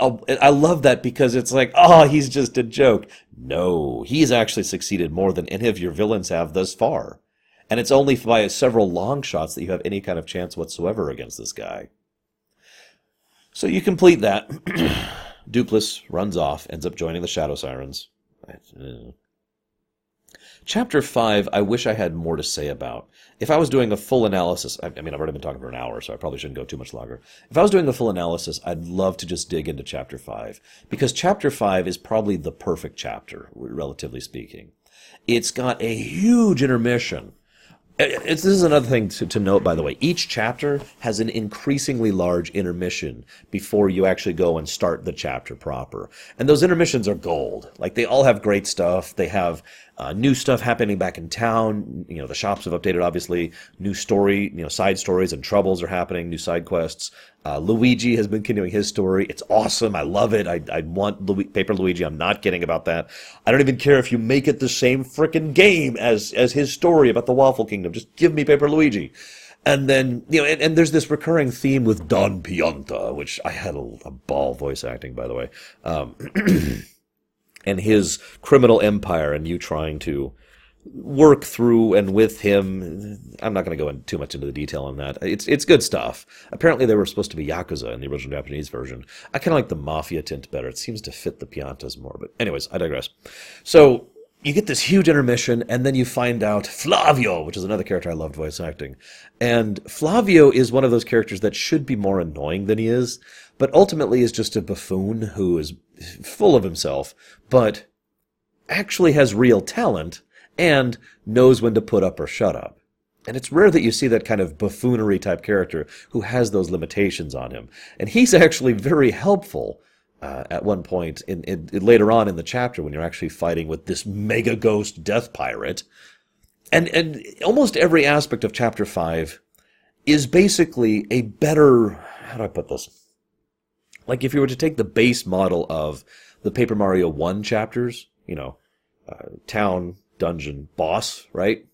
I love that, because it's like, oh, he's just a joke. No, he's actually succeeded more than any of your villains have thus far. And it's only by several long shots that you have any kind of chance whatsoever against this guy. So you complete that. Dupless runs off, ends up joining the Shadow Sirens. Chapter 5, I wish I had more to say about. If I was doing a full analysis, I've already been talking for an hour, so I probably shouldn't go too much longer. If I was doing a full analysis, I'd love to just dig into Chapter 5, because Chapter 5 is probably the perfect chapter, relatively speaking. It's got a huge intermission. This is another thing to note, by the way. Each chapter has an increasingly large intermission before you actually go and start the chapter proper. And those intermissions are gold. Like, they all have great stuff. They have new stuff happening back in town. The shops have updated, obviously. New story, side stories and troubles are happening. New side quests. Luigi has been continuing his story. It's awesome. I love it. I want Paper Luigi. I'm not kidding about that. I don't even care if you make it the same frickin' game as his story about the Waffle Kingdom. Just give me Paper Luigi. And then, and there's this recurring theme with Don Pianta, which I had a ball voice acting, by the way. And his criminal empire, and you trying to work through and with him. I'm not going to go in too much into the detail on that. It's good stuff. Apparently they were supposed to be Yakuza in the original Japanese version. I kind of like the Mafia tint better. It seems to fit the Piantas more. But anyways, I digress. So you get this huge intermission, and then you find out Flavio, which is another character I loved voice acting. And Flavio is one of those characters that should be more annoying than he is, but ultimately is just a buffoon who is full of himself, but actually has real talent and knows when to put up or shut up. And it's rare that you see that kind of buffoonery type character who has those limitations on him. And he's actually very helpful at one point in later on in the chapter when you're actually fighting with this mega ghost death pirate. And almost every aspect of Chapter 5 is basically a better... How do I put this? Like if you were to take the base model of the Paper Mario 1 chapters, you know, town, dungeon, boss, right?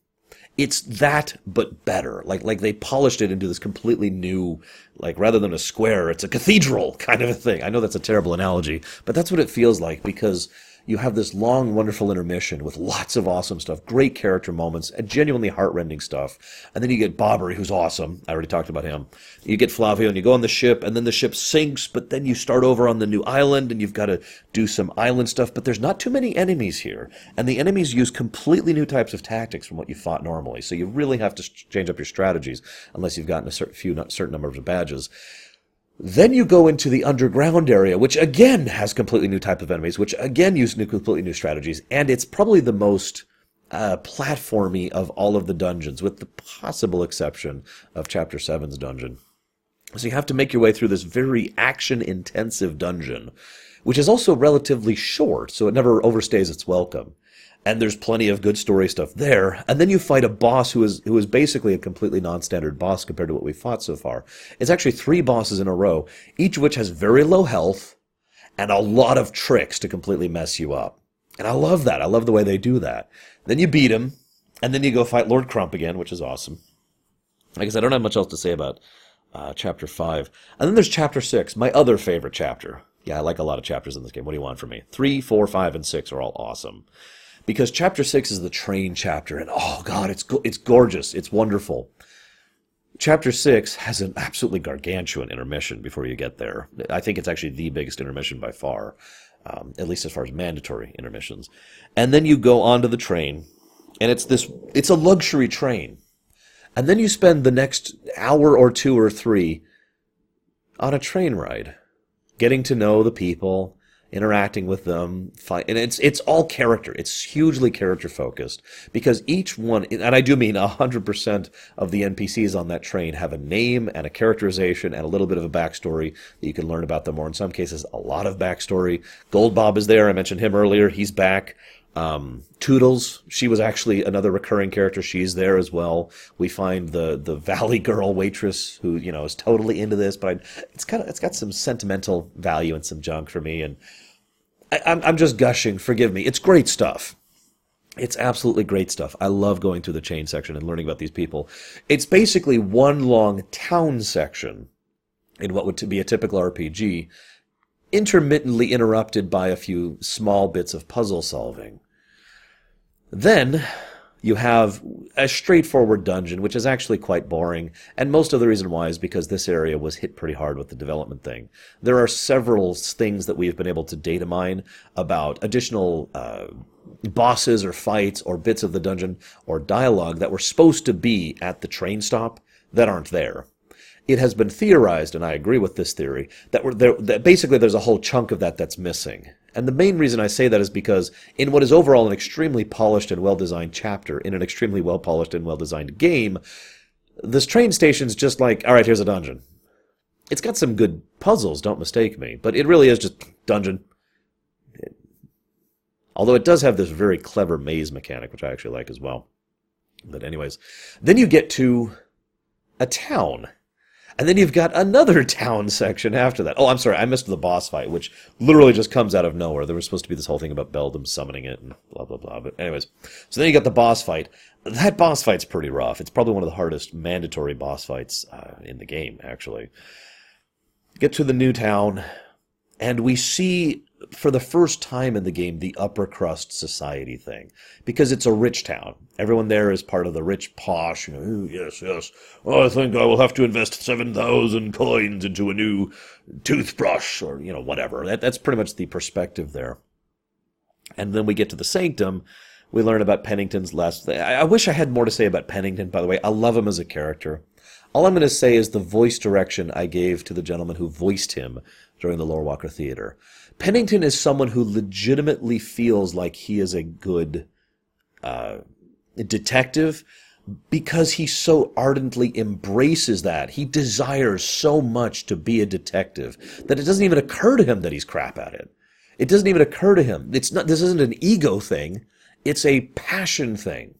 It's that, but better. Like they polished it into this completely new, like, rather than a square, it's a cathedral kind of a thing. I know that's a terrible analogy, but that's what it feels like, because you have this long, wonderful intermission with lots of awesome stuff, great character moments, and genuinely heart-rending stuff. And then you get Bobbery, who's awesome. I already talked about him. You get Flavio, and you go on the ship, and then the ship sinks, but then you start over on the new island, and you've got to do some island stuff. But there's not too many enemies here. And the enemies use completely new types of tactics from what you fought normally. So you really have to change up your strategies, unless you've gotten a certain number of badges. Then you go into the underground area, which again has completely new type of enemies, which again use completely new strategies, and it's probably the most platformy of all of the dungeons, with the possible exception of Chapter 7's dungeon. So you have to make your way through this very action-intensive dungeon, which is also relatively short, so it never overstays its welcome. And there's plenty of good story stuff there. And then you fight a boss who is basically a completely non-standard boss compared to what we've fought so far. It's actually three bosses in a row, each of which has very low health and a lot of tricks to completely mess you up. And I love that. I love the way they do that. Then you beat him, and then you go fight Lord Crump again, which is awesome. I guess I don't have much else to say about Chapter 5. And then there's Chapter 6, my other favorite chapter. Yeah, I like a lot of chapters in this game. What do you want from me? 3, 4, 5, and 6 are all awesome. Because Chapter 6 is the train chapter, and oh god, it's gorgeous, it's wonderful. Chapter 6 has an absolutely gargantuan intermission before you get there. I think it's actually the biggest intermission by far, at least as far as mandatory intermissions. And then you go onto the train, and it's a luxury train. And then you spend the next hour or two or three on a train ride, getting to know the people, interacting with them, and it's all character. It's hugely character-focused, because each one, and I do mean 100% of the NPCs on that train have a name and a characterization and a little bit of a backstory that you can learn about them, or in some cases, a lot of backstory. Gold Bob is there. I mentioned him earlier. He's back. Toodles, she was actually another recurring character. She's there as well. We find the Valley Girl waitress who, you know, is totally into this, but it's got some sentimental value and some junk for me. And I'm just gushing. Forgive me. It's great stuff. It's absolutely great stuff. I love going through the chain section and learning about these people. It's basically one long town section in what would be a typical RPG, intermittently interrupted by a few small bits of puzzle solving. Then you have a straightforward dungeon, which is actually quite boring, and most of the reason why is because this area was hit pretty hard with the development thing. There are several things that we've been able to data mine about additional bosses or fights or bits of the dungeon or dialogue that were supposed to be at the train stop that aren't there. It has been theorized, and I agree with this theory, that basically there's a whole chunk of that that's missing. And the main reason I say that is because in what is overall an extremely polished and well-designed chapter, in an extremely well-polished and well-designed game, this train station's just like, all right, here's a dungeon. It's got some good puzzles, don't mistake me, but it really is just dungeon. Although it does have this very clever maze mechanic, which I actually like as well. But anyways, then you get to a town. And then you've got another town section after that. Oh, I'm sorry, I missed the boss fight, which literally just comes out of nowhere. There was supposed to be this whole thing about Beldum summoning it and blah, blah, blah. But anyways, so then you got the boss fight. That boss fight's pretty rough. It's probably one of the hardest mandatory boss fights in the game, actually. Get to the new town, and we see, for the first time in the game, the upper crust society thing. Because it's a rich town. Everyone there is part of the rich posh, you know, ooh, yes, yes, I think I will have to invest 7,000 coins into a new toothbrush, or, you know, whatever. That's pretty much the perspective there. And then we get to the Sanctum. We learn about Pennington's last... I wish I had more to say about Pennington, by the way. I love him as a character. All I'm going to say is the voice direction I gave to the gentleman who voiced him during the Lore Walker Theater. Pennington is someone who legitimately feels like he is a good detective because he so ardently embraces that. He desires so much to be a detective that it doesn't even occur to him that he's crap at it. It doesn't even occur to him. This isn't an ego thing. It's a passion thing.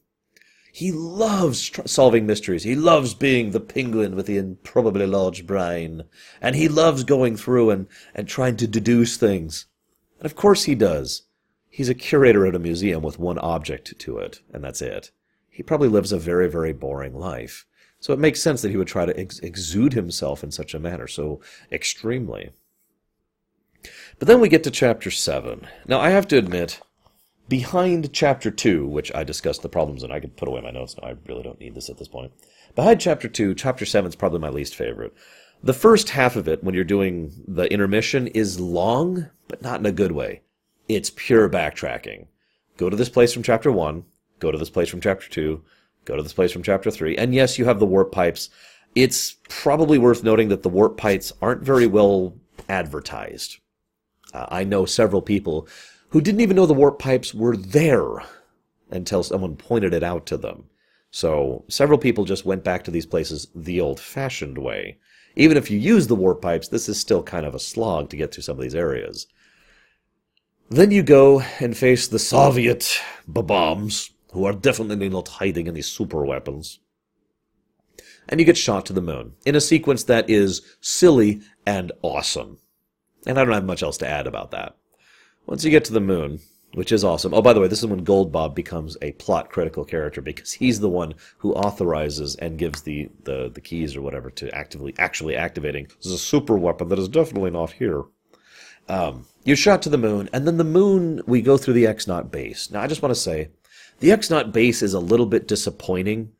He loves solving mysteries. He loves being the penguin with the improbably large brain. And he loves going through and trying to deduce things. And of course he does. He's a curator at a museum with one object to it, and that's it. He probably lives a very, very boring life. So it makes sense that he would try to exude himself in such a manner so extremely. But then we get to Chapter 7. Now, I have to admit, behind Chapter 2, which I discussed the problems in, I could put away my notes now, I really don't need this at this point. Behind Chapter 2, Chapter 7 is probably my least favorite. The first half of it, when you're doing the intermission, is long, but not in a good way. It's pure backtracking. Go to this place from Chapter 1, go to this place from Chapter 2, go to this place from Chapter 3, and yes, you have the warp pipes. It's probably worth noting that the warp pipes aren't very well advertised. I know several people who didn't even know the warp pipes were there until someone pointed it out to them. So several people just went back to these places the old-fashioned way. Even if you use the warp pipes, this is still kind of a slog to get to some of these areas. Then you go and face the Soviet bombs, who are definitely not hiding any super weapons. And you get shot to the moon, in a sequence that is silly and awesome. And I don't have much else to add about that. Once you get to the moon, which is awesome. Oh, by the way, this is when Gold Bob becomes a plot-critical character, because he's the one who authorizes and gives the keys or whatever to actually activating. This is a super weapon that is definitely not here. You're shot to the moon, and then the moon, we go through the X-Naught base. Now, I just want to say, the X-Naught base is a little bit disappointing,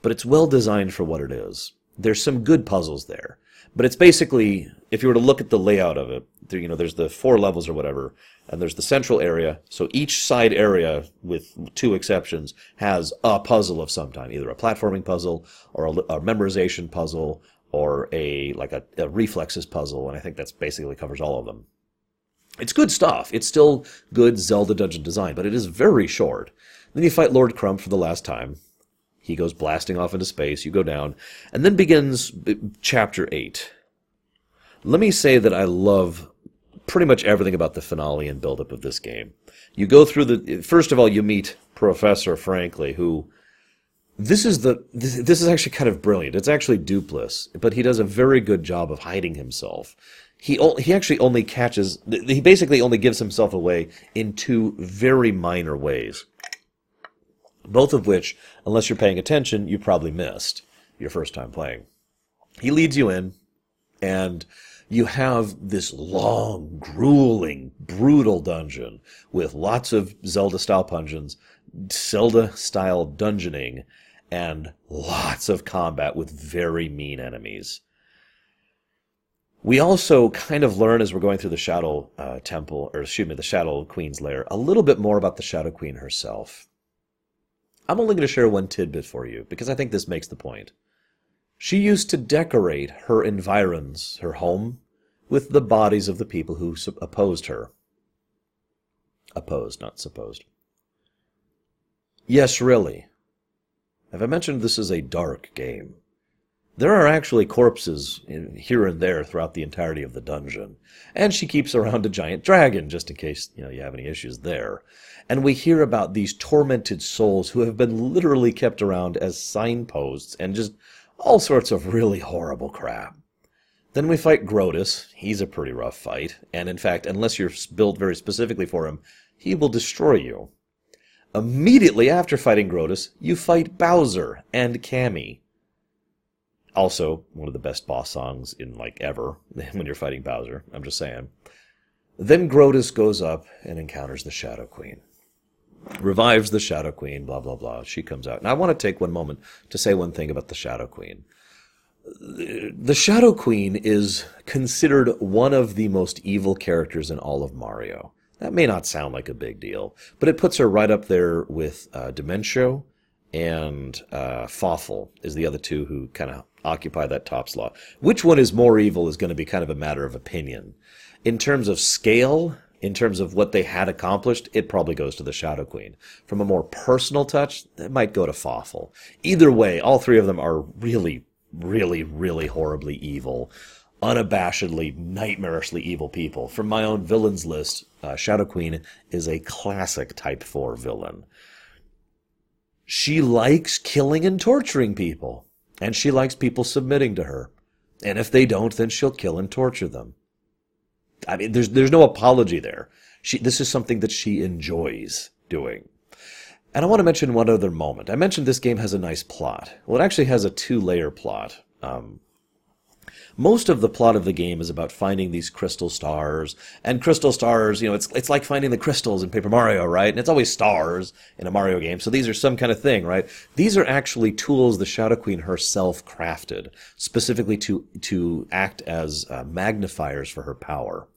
but it's well designed for what it is. There's some good puzzles there. But it's basically, if you were to look at the layout of it, you know, there's the four levels or whatever, and there's the central area. So each side area, with two exceptions, has a puzzle of some kind, either a platforming puzzle or a memorization puzzle or a reflexes puzzle, and I think that's basically covers all of them. It's good stuff. It's still good Zelda dungeon design, but it is very short. Then you fight Lord Crumb for the last time. He goes blasting off into space, you go down, and then begins Chapter 8. Let me say that I love pretty much everything about the finale and buildup of this game. You go through first of all, you meet Professor Frankly, who, this is actually kind of brilliant. It's actually Dupless, but he does a very good job of hiding himself. He actually only he basically only gives himself away in two very minor ways. Both of which, unless you're paying attention, you probably missed your first time playing. He leads you in, and you have this long, grueling, brutal dungeon with lots of Zelda-style dungeoning, and lots of combat with very mean enemies. We also kind of learn as we're going through the Shadow Temple, or excuse me, the Shadow Queen's Lair, a little bit more about the Shadow Queen herself. I'm only going to share one tidbit for you, because I think this makes the point. She used to decorate her environs, her home, with the bodies of the people who opposed her. Opposed, not supposed. Yes, really. Have I mentioned this is a dark game? There are actually corpses here and there throughout the entirety of the dungeon. And she keeps around a giant dragon, just in case, you know, you have any issues there. And we hear about these tormented souls who have been literally kept around as signposts and just all sorts of really horrible crap. Then we fight Grotus. He's a pretty rough fight. And in fact, unless you're built very specifically for him, he will destroy you. Immediately after fighting Grotus, you fight Bowser and Cammy. Also, one of the best boss songs in, like, ever, when you're fighting Bowser. I'm just saying. Then Grotus goes up and encounters the Shadow Queen. Revives the Shadow Queen, blah, blah, blah. She comes out. And I want to take one moment to say one thing about the Shadow Queen. The Shadow Queen is considered one of the most evil characters in all of Mario. That may not sound like a big deal, but it puts her right up there with Dementio and Fawful is the other two who kind of occupy that top slot. Which one is more evil is going to be kind of a matter of opinion. In terms of scale, in terms of what they had accomplished, it probably goes to the Shadow Queen. From a more personal touch, it might go to Fawful. Either way, all three of them are really, really, really horribly evil, unabashedly, nightmarishly evil people. From my own villains list, Shadow Queen is a classic Type 4 villain. She likes killing and torturing people. And she likes people submitting to her. And if they don't, then she'll kill and torture them. I mean, there's no apology there. This is something that she enjoys doing. And I want to mention one other moment. I mentioned this game has a nice plot. Well, it actually has a two-layer plot. Most of the plot of the game is about finding these crystal stars. And crystal stars, you know, it's like finding the crystals in Paper Mario, right? And it's always stars in a Mario game, so these are some kind of thing, right? These are actually tools the Shadow Queen herself crafted, specifically to act as magnifiers for her power.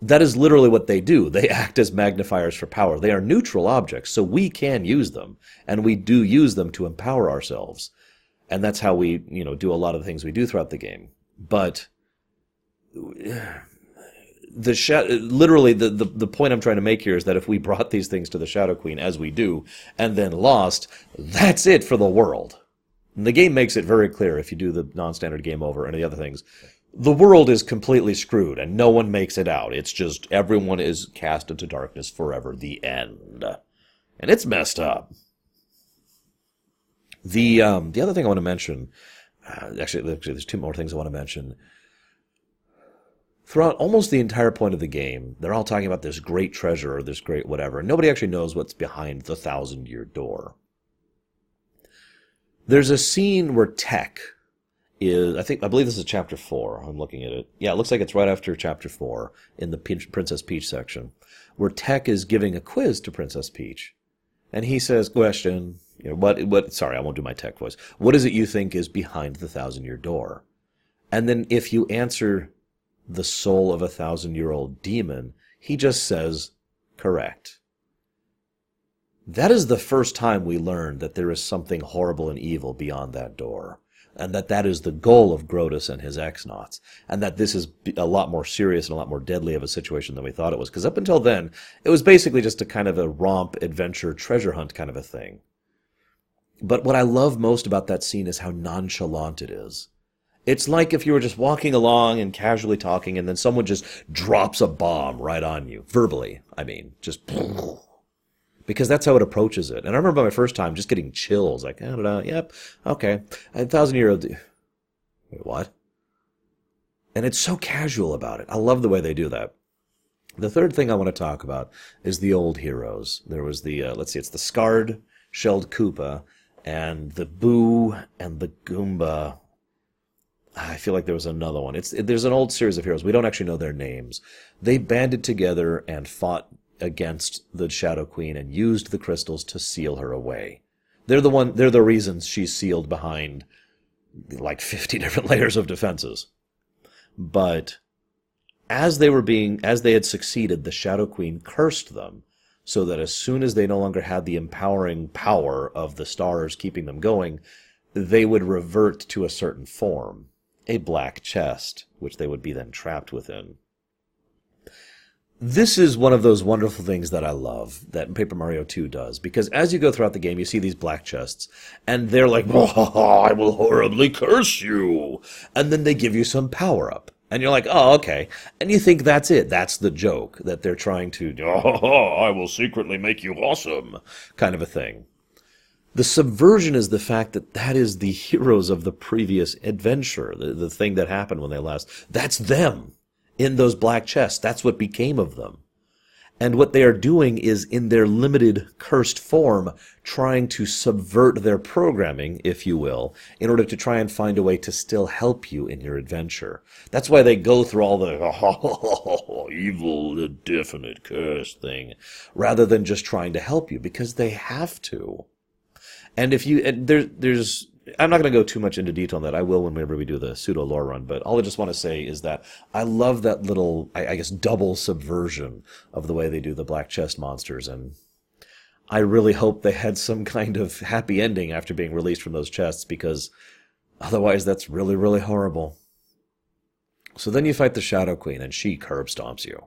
That is literally what they do. They act as magnifiers for power. They are neutral objects, so we can use them, and we do use them to empower ourselves. And that's how we, you know, do a lot of the things we do throughout the game. But the literally the point I'm trying to make here is that if we brought these things to the Shadow Queen, as we do, and then lost, that's it for the world. And the game makes it very clear, if you do the non-standard game over and the other things, the world is completely screwed and no one makes it out. It's just everyone is cast into darkness forever. The end. And it's messed up. The other thing I want to mention, actually there's two more things I want to mention. Throughout almost the entire point of the game, they're all talking about this great treasure or this great whatever, and nobody actually knows what's behind the Thousand-Year Door. There's a scene where Tech is, I believe this is Chapter 4, I'm looking at it. Yeah, it looks like it's right after Chapter 4 in the Princess Peach section, where Tech is giving a quiz to Princess Peach, and he says, question... You know, what, sorry, I won't do my tech voice. What is it you think is behind the Thousand-Year Door? And then if you answer the soul of a thousand-year-old demon, he just says, correct. That is the first time we learn that there is something horrible and evil beyond that door, and that that is the goal of Grodus and his X-Nauts, and that this is a lot more serious and a lot more deadly of a situation than we thought it was. Because up until then, it was basically just a kind of a romp, adventure, treasure hunt kind of a thing. But what I love most about that scene is how nonchalant it is. It's like if you were just walking along and casually talking, and then someone just drops a bomb right on you. Verbally, I mean. Just... because that's how it approaches it. And I remember my first time just getting chills. Like, I don't know, yep, okay. And Thousand-Year-Old... Wait, what? And it's so casual about it. I love the way they do that. The third thing I want to talk about is the old heroes. There was the, it's the Scarred, Shelled Koopa, and the Boo and the Goomba. I feel like there was another one. There's an old series of heroes. We don't actually know their names. They banded together and fought against the Shadow Queen and used the crystals to seal her away. They're the reasons she's sealed behind like 50 different layers of defenses. But as they had succeeded, the Shadow Queen cursed them, so that as soon as they no longer had the empowering power of the stars keeping them going, they would revert to a certain form, a black chest, which they would be then trapped within. This is one of those wonderful things that I love, that Paper Mario 2 does, because as you go throughout the game, you see these black chests, and they're like, I will horribly curse you, and then they give you some power-up. And you're like, oh, okay. And you think that's it. That's the joke that they're trying to, I will secretly make you awesome, kind of a thing. The subversion is the fact that that is the heroes of the previous adventure, the thing that happened when they last. That's them in those black chests. That's what became of them. And what they are doing is, in their limited, cursed form, trying to subvert their programming, if you will, in order to try and find a way to still help you in your adventure. That's why they go through all the evil, indefinite curse thing, rather than just trying to help you, because they have to. And if you... there's... I'm not going to go too much into detail on that. I will whenever we do the pseudo-lore run, but all I just want to say is that I love that little, I guess, double subversion of the way they do the black chest monsters, and I really hope they had some kind of happy ending after being released from those chests, because otherwise that's really, really horrible. So then you fight the Shadow Queen, and she curb stomps you.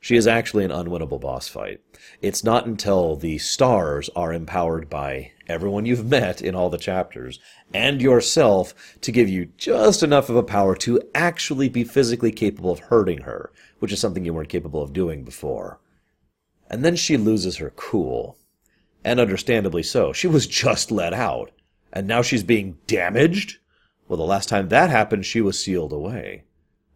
She is actually an unwinnable boss fight. It's not until the stars are empowered by everyone you've met in all the chapters and yourself to give you just enough of a power to actually be physically capable of hurting her, which is something you weren't capable of doing before. And then she loses her cool. And understandably so. She was just let out. And now she's being damaged? Well, the last time that happened, she was sealed away.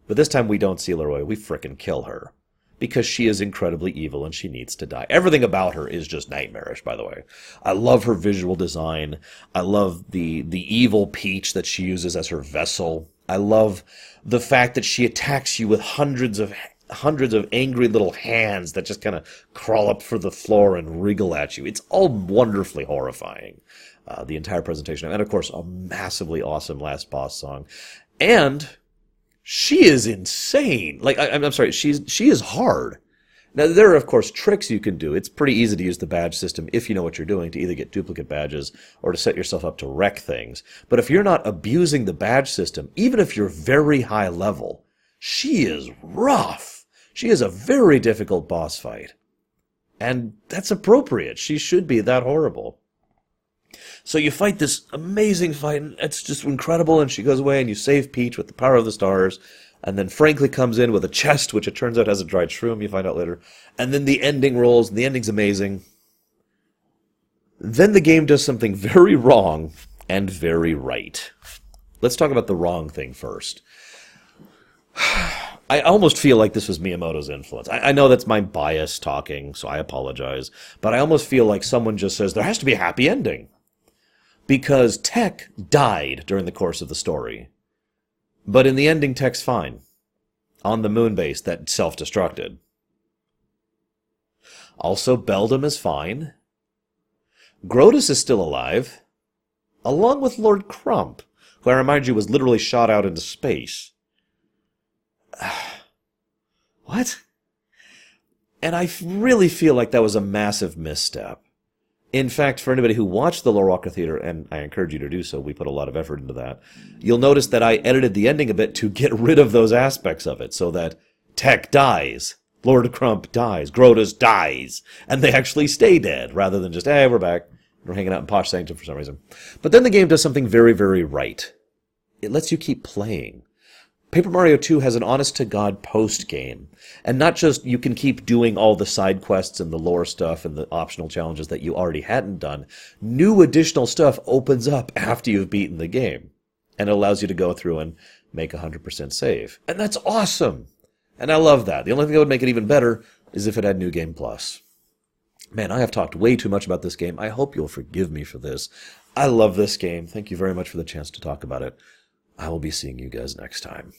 But this time we don't seal her away. We frickin' kill her. because she is incredibly evil and she needs to die. Everything about her is just nightmarish, by the way. I love her visual design. I love the evil Peach that she uses as her vessel. I love the fact that she attacks you with hundreds of angry little hands that just kind of crawl up for the floor and wriggle at you. It's all wonderfully horrifying, the entire presentation. And, of course, a massively awesome last boss song. And she is insane. Like, I'm sorry, she is hard. Now, there are, of course, tricks you can do. It's pretty easy to use the badge system if you know what you're doing to either get duplicate badges or to set yourself up to wreck things. But if you're not abusing the badge system, even if you're very high level, she is rough. She is a very difficult boss fight. And that's appropriate. She should be that horrible. So you fight this amazing fight, and it's just incredible, and she goes away, and you save Peach with the power of the stars, and then Frankly comes in with a chest, which it turns out has a dried shroom, you find out later, and then the ending rolls, and the ending's amazing. Then the game does something very wrong and very right. Let's talk about the wrong thing first. I almost feel like this was Miyamoto's influence. I know that's my bias talking, so I apologize, but I almost feel like someone just says, there has to be a happy ending. Because Tech died during the course of the story. But in the ending, Tech's fine. On the moon base that self-destructed. Also, Beldum is fine. Grotus is still alive. Along with Lord Crump, who I remind you was literally shot out into space. What? And I really feel like that was a massive misstep. In fact, for anybody who watched the Laura Walker Theater, and I encourage you to do so, we put a lot of effort into that, you'll notice that I edited the ending a bit to get rid of those aspects of it, so that Tech dies, Lord Crump dies, Grotus dies, and they actually stay dead, rather than just, hey, we're back, we're hanging out in Posh Sanctum for some reason. But then the game does something very, very right. It lets you keep playing. Paper Mario 2 has an honest-to-God post-game. And not just you can keep doing all the side quests and the lore stuff and the optional challenges that you already hadn't done. New additional stuff opens up after you've beaten the game. And it allows you to go through and make 100% save. And that's awesome! And I love that. The only thing that would make it even better is if it had New Game Plus. Man, I have talked way too much about this game. I hope you'll forgive me for this. I love this game. Thank you very much for the chance to talk about it. I will be seeing you guys next time.